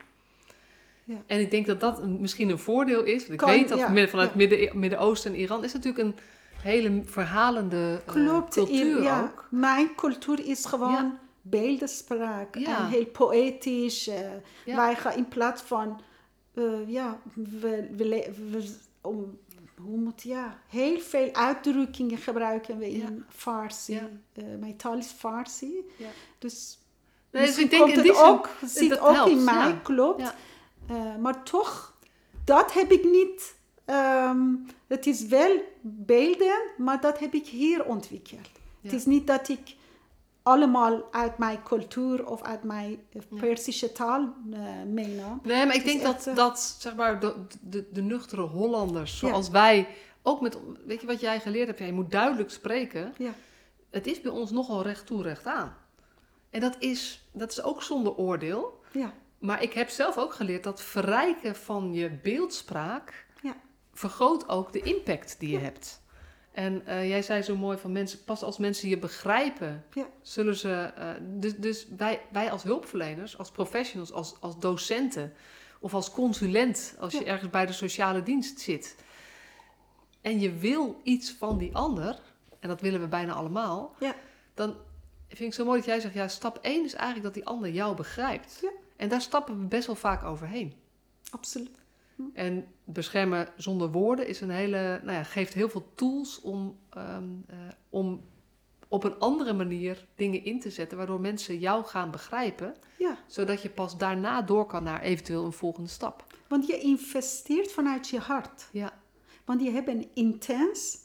Ja. En ik denk dat dat misschien een voordeel is. Want ik weet dat vanuit Midden-Oosten en Iran is natuurlijk een hele verhalende cultuur ook. Mijn cultuur is gewoon beeldenspraak. Ja. En heel poëtisch. Wij gaan in plaats van... heel veel uitdrukkingen gebruiken we in Farsi. Ja. Metalisch Farsi. Ja. Dus ik denk dat het ook zit ook in mij, klopt. Ja. Maar toch, dat heb ik niet. Het is wel beelden, maar dat heb ik hier ontwikkeld. Ja. Het is niet dat ik allemaal uit mijn cultuur of uit mijn Persische taal meenam. Nee, maar ik denk dat zeg maar, de nuchtere Hollanders, zoals wij, ook met, weet je wat jij geleerd hebt, jij moet duidelijk spreken. Ja. Het is bij ons nogal recht toe, recht aan. En dat is ook zonder oordeel. Ja. Maar ik heb zelf ook geleerd dat verrijken van je beeldspraak vergroot ook de impact die je hebt. En jij zei zo mooi van mensen, pas als mensen je begrijpen, zullen ze... Dus wij als hulpverleners, als professionals, als docenten of als consulent, als je ergens bij de sociale dienst zit en je wil iets van die ander, en dat willen we bijna allemaal, dan vind ik het zo mooi dat jij zegt, stap 1 is eigenlijk dat die ander jou begrijpt. Ja. En daar stappen we best wel vaak overheen. Absoluut. En beschermen zonder woorden is een hele, geeft heel veel tools om op een andere manier dingen in te zetten, waardoor mensen jou gaan begrijpen, zodat je pas daarna door kan naar eventueel een volgende stap. Want je investeert vanuit je hart. Ja. Want je hebt een intens,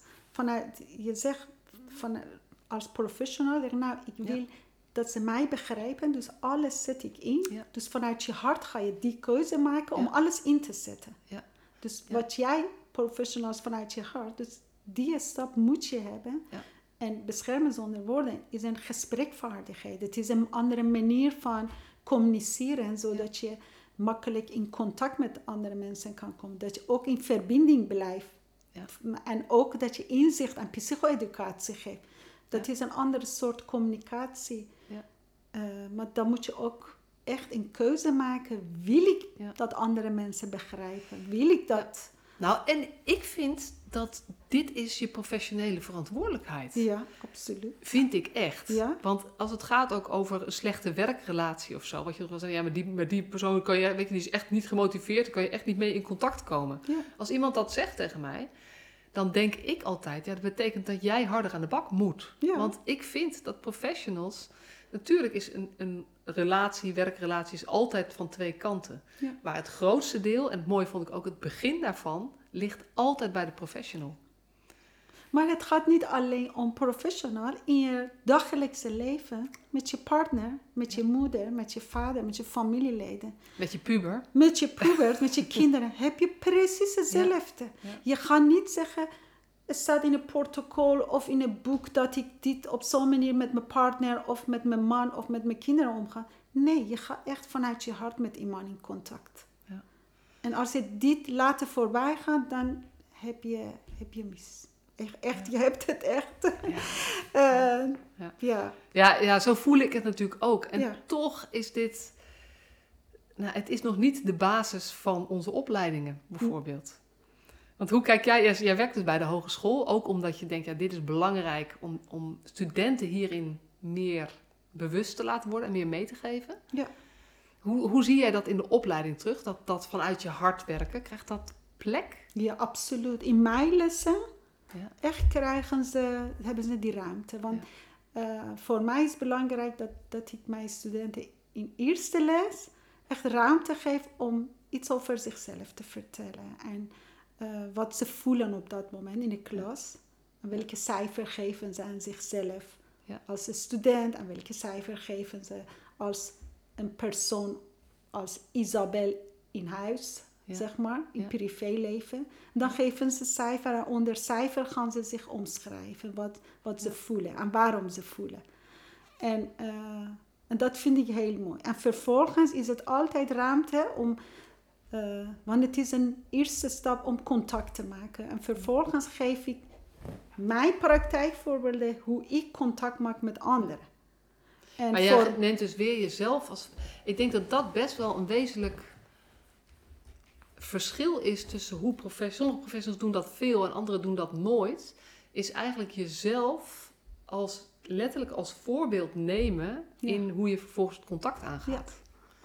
als professional, ik wil dat ze mij begrijpen, dus alles zet ik in. Ja. Dus vanuit je hart ga je die keuze maken om alles in te zetten. Ja. Dus wat jij, professionals, vanuit je hart, dus die stap moet je hebben. Ja. En beschermen zonder woorden is een gesprekvaardigheid. Het is een andere manier van communiceren, zodat je makkelijk in contact met andere mensen kan komen. Dat je ook in verbinding blijft. Ja. En ook dat je inzicht en psycho-educatie geeft. Dat is een andere soort communicatie. Ja. Maar dan moet je ook echt een keuze maken. Wil ik dat andere mensen begrijpen? Wil ik dat? Ja. Nou, en ik vind dat dit is je professionele verantwoordelijkheid. Ja, absoluut. Vind ik echt. Ja? Want als het gaat ook over een slechte werkrelatie of zo. Wat je wel zegt, maar die persoon kan je, die is echt niet gemotiveerd. Daar kan je echt niet mee in contact komen. Ja. Als iemand dat zegt tegen mij... dan denk ik altijd, dat betekent dat jij harder aan de bak moet. Ja. Want ik vind dat professionals... Natuurlijk is een relatie, werkrelatie, is altijd van twee kanten. Ja. Maar het grootste deel, en het mooie vond ik ook het begin daarvan... ligt altijd bij de professional. Maar het gaat niet alleen om professional. In je dagelijkse leven, met je partner, met je moeder, met je vader, met je familieleden. Met je puber, met je kinderen. Heb je precies hetzelfde. Ja. Ja. Je gaat niet zeggen, het staat in een protocol of in een boek dat ik dit op zo'n manier met mijn partner of met mijn man of met mijn kinderen omga. Nee, je gaat echt vanuit je hart met iemand in contact. Ja. En als je dit later voorbij gaat, dan heb je mis. Echt, je hebt het echt. Ja. Zo voel ik het natuurlijk ook. En toch is dit... het is nog niet de basis van onze opleidingen, bijvoorbeeld. Want hoe kijk jij... Jij werkt dus bij de hogeschool, ook omdat je denkt... dit is belangrijk om studenten hierin meer bewust te laten worden... en meer mee te geven. Ja. Hoe zie jij dat in de opleiding terug? Dat vanuit je hart werken, krijgt dat plek? Ja, absoluut. In mijn lessen... Ja. Echt hebben ze die ruimte. Want voor mij is het belangrijk dat ik mijn studenten in eerste les echt ruimte geef om iets over zichzelf te vertellen. En wat ze voelen op dat moment in de klas. En welke cijfer geven ze aan zichzelf als een student. En welke cijfer geven ze als een persoon, als Isabel in huis. Ja. Zeg maar, in privéleven. Dan geven ze cijfer en onder cijfer gaan ze zich omschrijven. Wat ze voelen en waarom ze voelen. En dat vind ik heel mooi. En vervolgens is het altijd ruimte om... want het is een eerste stap om contact te maken. En vervolgens geef ik mijn praktijkvoorbeelden... hoe ik contact maak met anderen. Maar jij neemt dus weer jezelf als... Ik denk dat best wel een wezenlijk... verschil is tussen hoe sommige professionals doen dat veel en anderen doen dat nooit, is eigenlijk jezelf letterlijk als voorbeeld nemen in hoe je vervolgens het contact aangaat. Ja,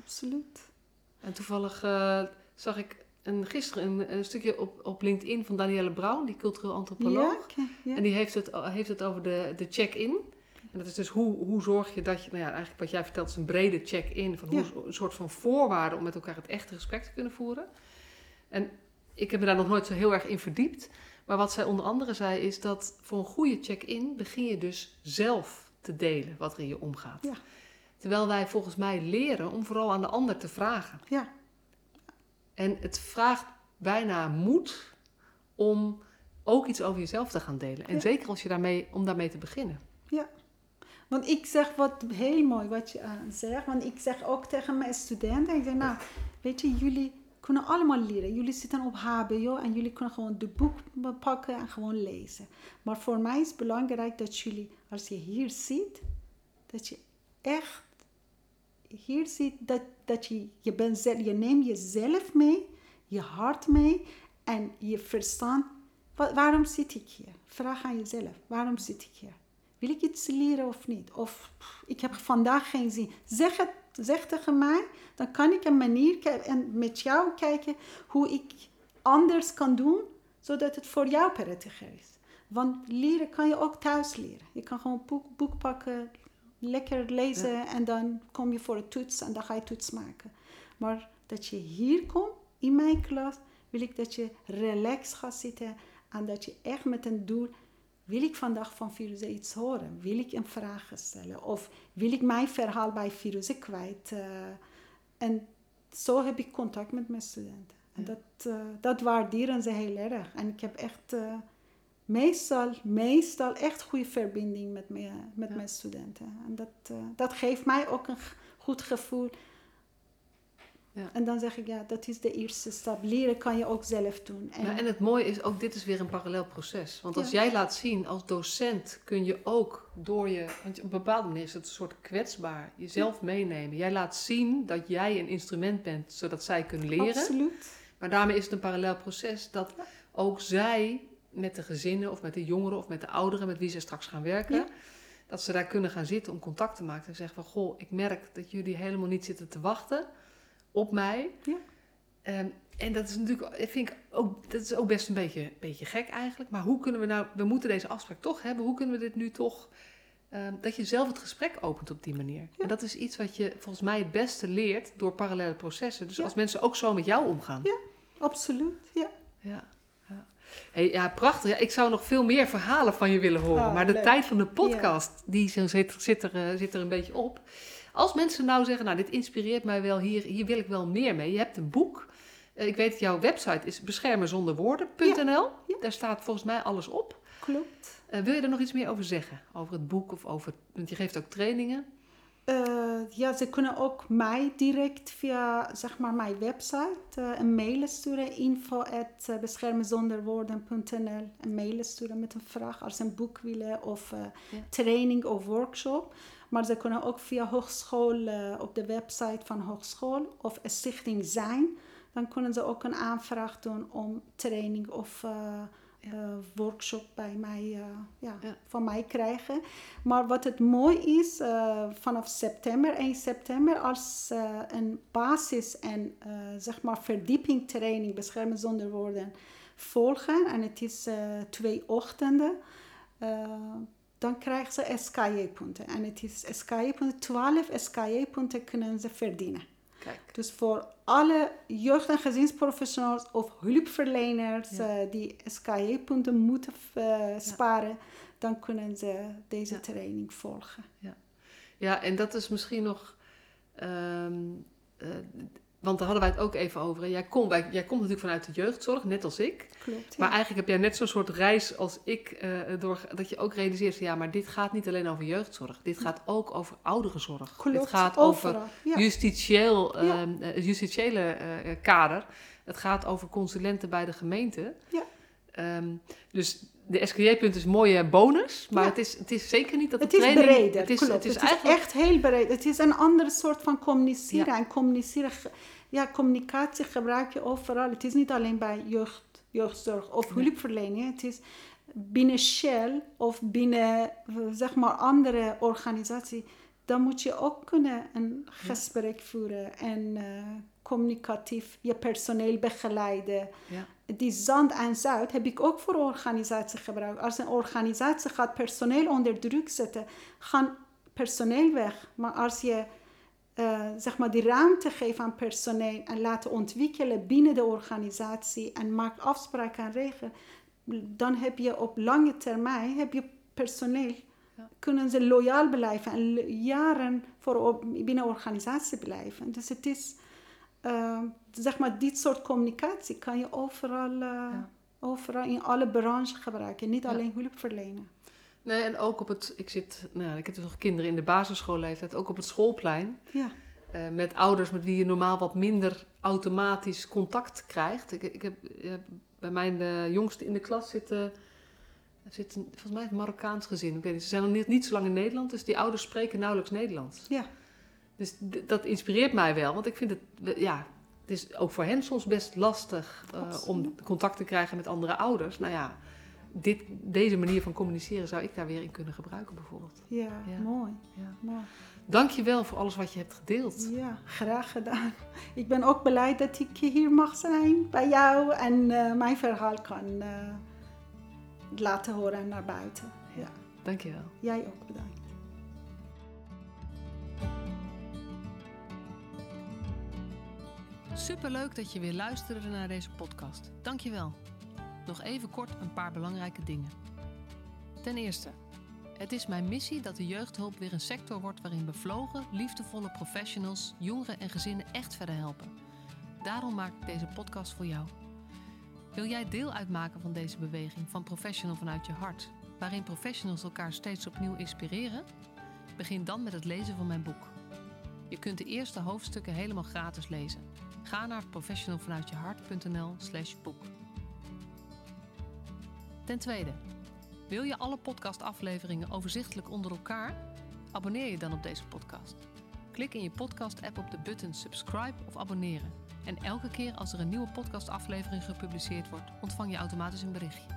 absoluut. En toevallig zag ik gisteren een stukje op LinkedIn van Danielle Brown, die cultureel antropoloog. Ja, okay, ja. En die heeft het over de check-in. En dat is dus hoe zorg je dat je, eigenlijk wat jij vertelt is een brede check-in. Van een soort van voorwaarde om met elkaar het echte gesprek te kunnen voeren. En ik heb me daar nog nooit zo heel erg in verdiept. Maar wat zij onder andere zei is dat voor een goede check-in begin je dus zelf te delen wat er in je omgaat. Ja. Terwijl wij volgens mij leren om vooral aan de ander te vragen. Ja. En het vraagt bijna moed om ook iets over jezelf te gaan delen. En zeker als je daarmee te beginnen. Ja. Want ik zeg wat heel mooi wat je zegt. Want ik zeg ook tegen mijn studenten. Ik zeg, weet je, jullie kunnen allemaal leren. Jullie zitten op HBO en jullie kunnen gewoon de boek pakken en gewoon lezen. Maar voor mij is het belangrijk dat jullie, als je hier zit, dat je echt hier zit dat je neemt jezelf mee, je hart mee en je verstand. Waarom zit ik hier? Vraag aan jezelf. Waarom zit ik hier? Wil ik iets leren of niet? Of ik heb vandaag geen zin. Zeg tegen mij, dan kan ik een manier en met jou kijken hoe ik anders kan doen, zodat het voor jou prettiger is. Want leren kan je ook thuis leren. Je kan gewoon boek pakken, lekker lezen en dan kom je voor een toets en dan ga je toets maken. Maar dat je hier komt, in mijn klas, wil ik dat je relaxed gaat zitten en dat je echt met een doel... Wil ik vandaag van Firouzeh iets horen? Wil ik een vraag stellen? Of wil ik mijn verhaal bij Firouzeh kwijt? En zo heb ik contact met mijn studenten. En dat waarderen ze heel erg. En ik heb echt meestal echt goede verbinding met mijn studenten. En dat geeft mij ook een goed gevoel. Ja. En dan zeg ik, dat is de eerste stap. Leren kan je ook zelf doen. En het mooie is, ook dit is weer een parallel proces. Want als jij laat zien, als docent kun je ook door je... Want op een bepaalde manier is het een soort kwetsbaar. Jezelf meenemen. Jij laat zien dat jij een instrument bent, zodat zij kunnen leren. Absoluut. Maar daarmee is het een parallel proces dat ook zij met de gezinnen of met de jongeren of met de ouderen met wie ze straks gaan werken... Ja. Dat ze daar kunnen gaan zitten om contact te maken. En zeggen van, goh, ik merk dat jullie helemaal niet zitten te wachten... op mij. Ja. En dat is natuurlijk, vind ik ook, dat is ook best een beetje gek eigenlijk. Maar hoe kunnen we we moeten deze afspraak toch hebben. Hoe kunnen we dit nu toch, dat je zelf het gesprek opent op die manier. Ja. En dat is iets wat je volgens mij het beste leert door parallele processen. Dus als mensen ook zo met jou omgaan. Ja, absoluut. Ja. Hey, prachtig. Ja, ik zou nog veel meer verhalen van je willen horen. Maar de tijd van de podcast, die zit er een beetje op. Als mensen nou zeggen, dit inspireert mij wel, hier wil ik wel meer mee. Je hebt een boek. Ik weet dat jouw website is beschermenzonderwoorden.nl. Ja. Daar staat volgens mij alles op. Klopt. Wil je er nog iets meer over zeggen? Over het boek of over... Want je geeft ook trainingen. Ze kunnen ook mij direct via mijn website een mail sturen. info@beschermenzonderwoorden.nl. Een mail sturen met een vraag als ze een boek willen of training of workshop. Maar ze kunnen ook via hogeschool, op de website van hogeschool of een stichting zijn. Dan kunnen ze ook een aanvraag doen om training of workshop bij mij, van mij krijgen. Maar wat het mooi is, vanaf 1 september, als een basis- en verdieping training Beschermen zonder woorden volgen. En het is 2 ochtenden. Dan krijgen ze SKJ-punten. En het is SKJ-punten, 12 SKJ-punten kunnen ze verdienen. Kijk. Dus voor alle jeugd- en gezinsprofessionals of hulpverleners die SKJ-punten moeten sparen, dan kunnen ze deze training volgen. Ja, en dat is misschien nog... want daar hadden wij het ook even over. En jij komt natuurlijk vanuit de jeugdzorg, net als ik. Klopt, Maar eigenlijk heb jij net zo'n soort reis als ik. Dat je ook realiseert, maar dit gaat niet alleen over jeugdzorg. Dit gaat ook over ouderenzorg. Klopt, dit gaat over justitiële kader. Het gaat over consulenten bij de gemeente. Ja. Dus de SKJ-punt is een mooie bonus, maar het is zeker niet dat de training... Het is breder, klopt. Het is echt heel breed. Het is een andere soort van communiceren. En communiceren Ja, communicatie gebruik je overal. Het is niet alleen bij jeugdzorg of hulpverlening. Het is binnen Shell of binnen zeg maar andere organisatie. Dan moet je ook kunnen een gesprek voeren en communicatief je personeel begeleiden. Ja. Die zand en zout heb ik ook voor organisatie gebruikt. Als een organisatie gaat personeel onder druk zetten, gaan personeel weg. Maar als je zeg maar die ruimte geeft aan personeel en laat ontwikkelen binnen de organisatie en maakt afspraken en regelen, dan heb je op lange termijn heb je personeel. Ja. Kunnen ze loyaal blijven en jaren binnen organisatie blijven. Dus het is, zeg maar, dit soort communicatie kan je overal, overal in alle branches gebruiken. Niet alleen hulp verlenen. Nee, en ook op het, ik heb dus nog kinderen in de basisschoolleeftijd, ook op het schoolplein. Ja. Met ouders met wie je normaal wat minder automatisch contact krijgt. Ik heb bij mijn jongste in de klas zitten. Er zit volgens mij een Marokkaans gezin. Ik weet niet, ze zijn nog niet zo lang in Nederland, dus die ouders spreken nauwelijks Nederlands. Ja. Dus dat inspireert mij wel, want ik vind het, het is ook voor hen soms best lastig om contact te krijgen met andere ouders. Nou ja, deze manier van communiceren zou ik daar weer in kunnen gebruiken bijvoorbeeld. Ja, ja. Mooi. Ja. Mooi. Dank je wel voor alles wat je hebt gedeeld. Ja, graag gedaan. Ik ben ook blij dat ik hier mag zijn bij jou en mijn verhaal kan laten horen naar buiten. Ja. Dankjewel. Jij ook, bedankt. Superleuk dat je weer luisterde naar deze podcast. Dankjewel. Nog even kort een paar belangrijke dingen. Ten eerste, het is mijn missie dat de jeugdhulp weer een sector wordt waarin bevlogen, liefdevolle professionals jongeren en gezinnen echt verder helpen. Daarom maak ik deze podcast voor jou. Wil jij deel uitmaken van deze beweging van Professional vanuit je hart, waarin professionals elkaar steeds opnieuw inspireren? Begin dan met het lezen van mijn boek. Je kunt de eerste hoofdstukken helemaal gratis lezen. Ga naar professionalvanuitjehart.nl/boek. Ten tweede, wil je alle podcastafleveringen overzichtelijk onder elkaar? Abonneer je dan op deze podcast. Klik in je podcast-app op de button subscribe of abonneren. En elke keer als er een nieuwe podcastaflevering gepubliceerd wordt, ontvang je automatisch een berichtje.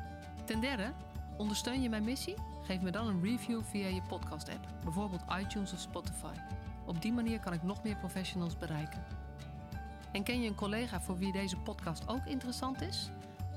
Ten derde, ondersteun je mijn missie? Geef me dan een review via je podcast-app, bijvoorbeeld iTunes of Spotify. Op die manier kan ik nog meer professionals bereiken. En ken je een collega voor wie deze podcast ook interessant is?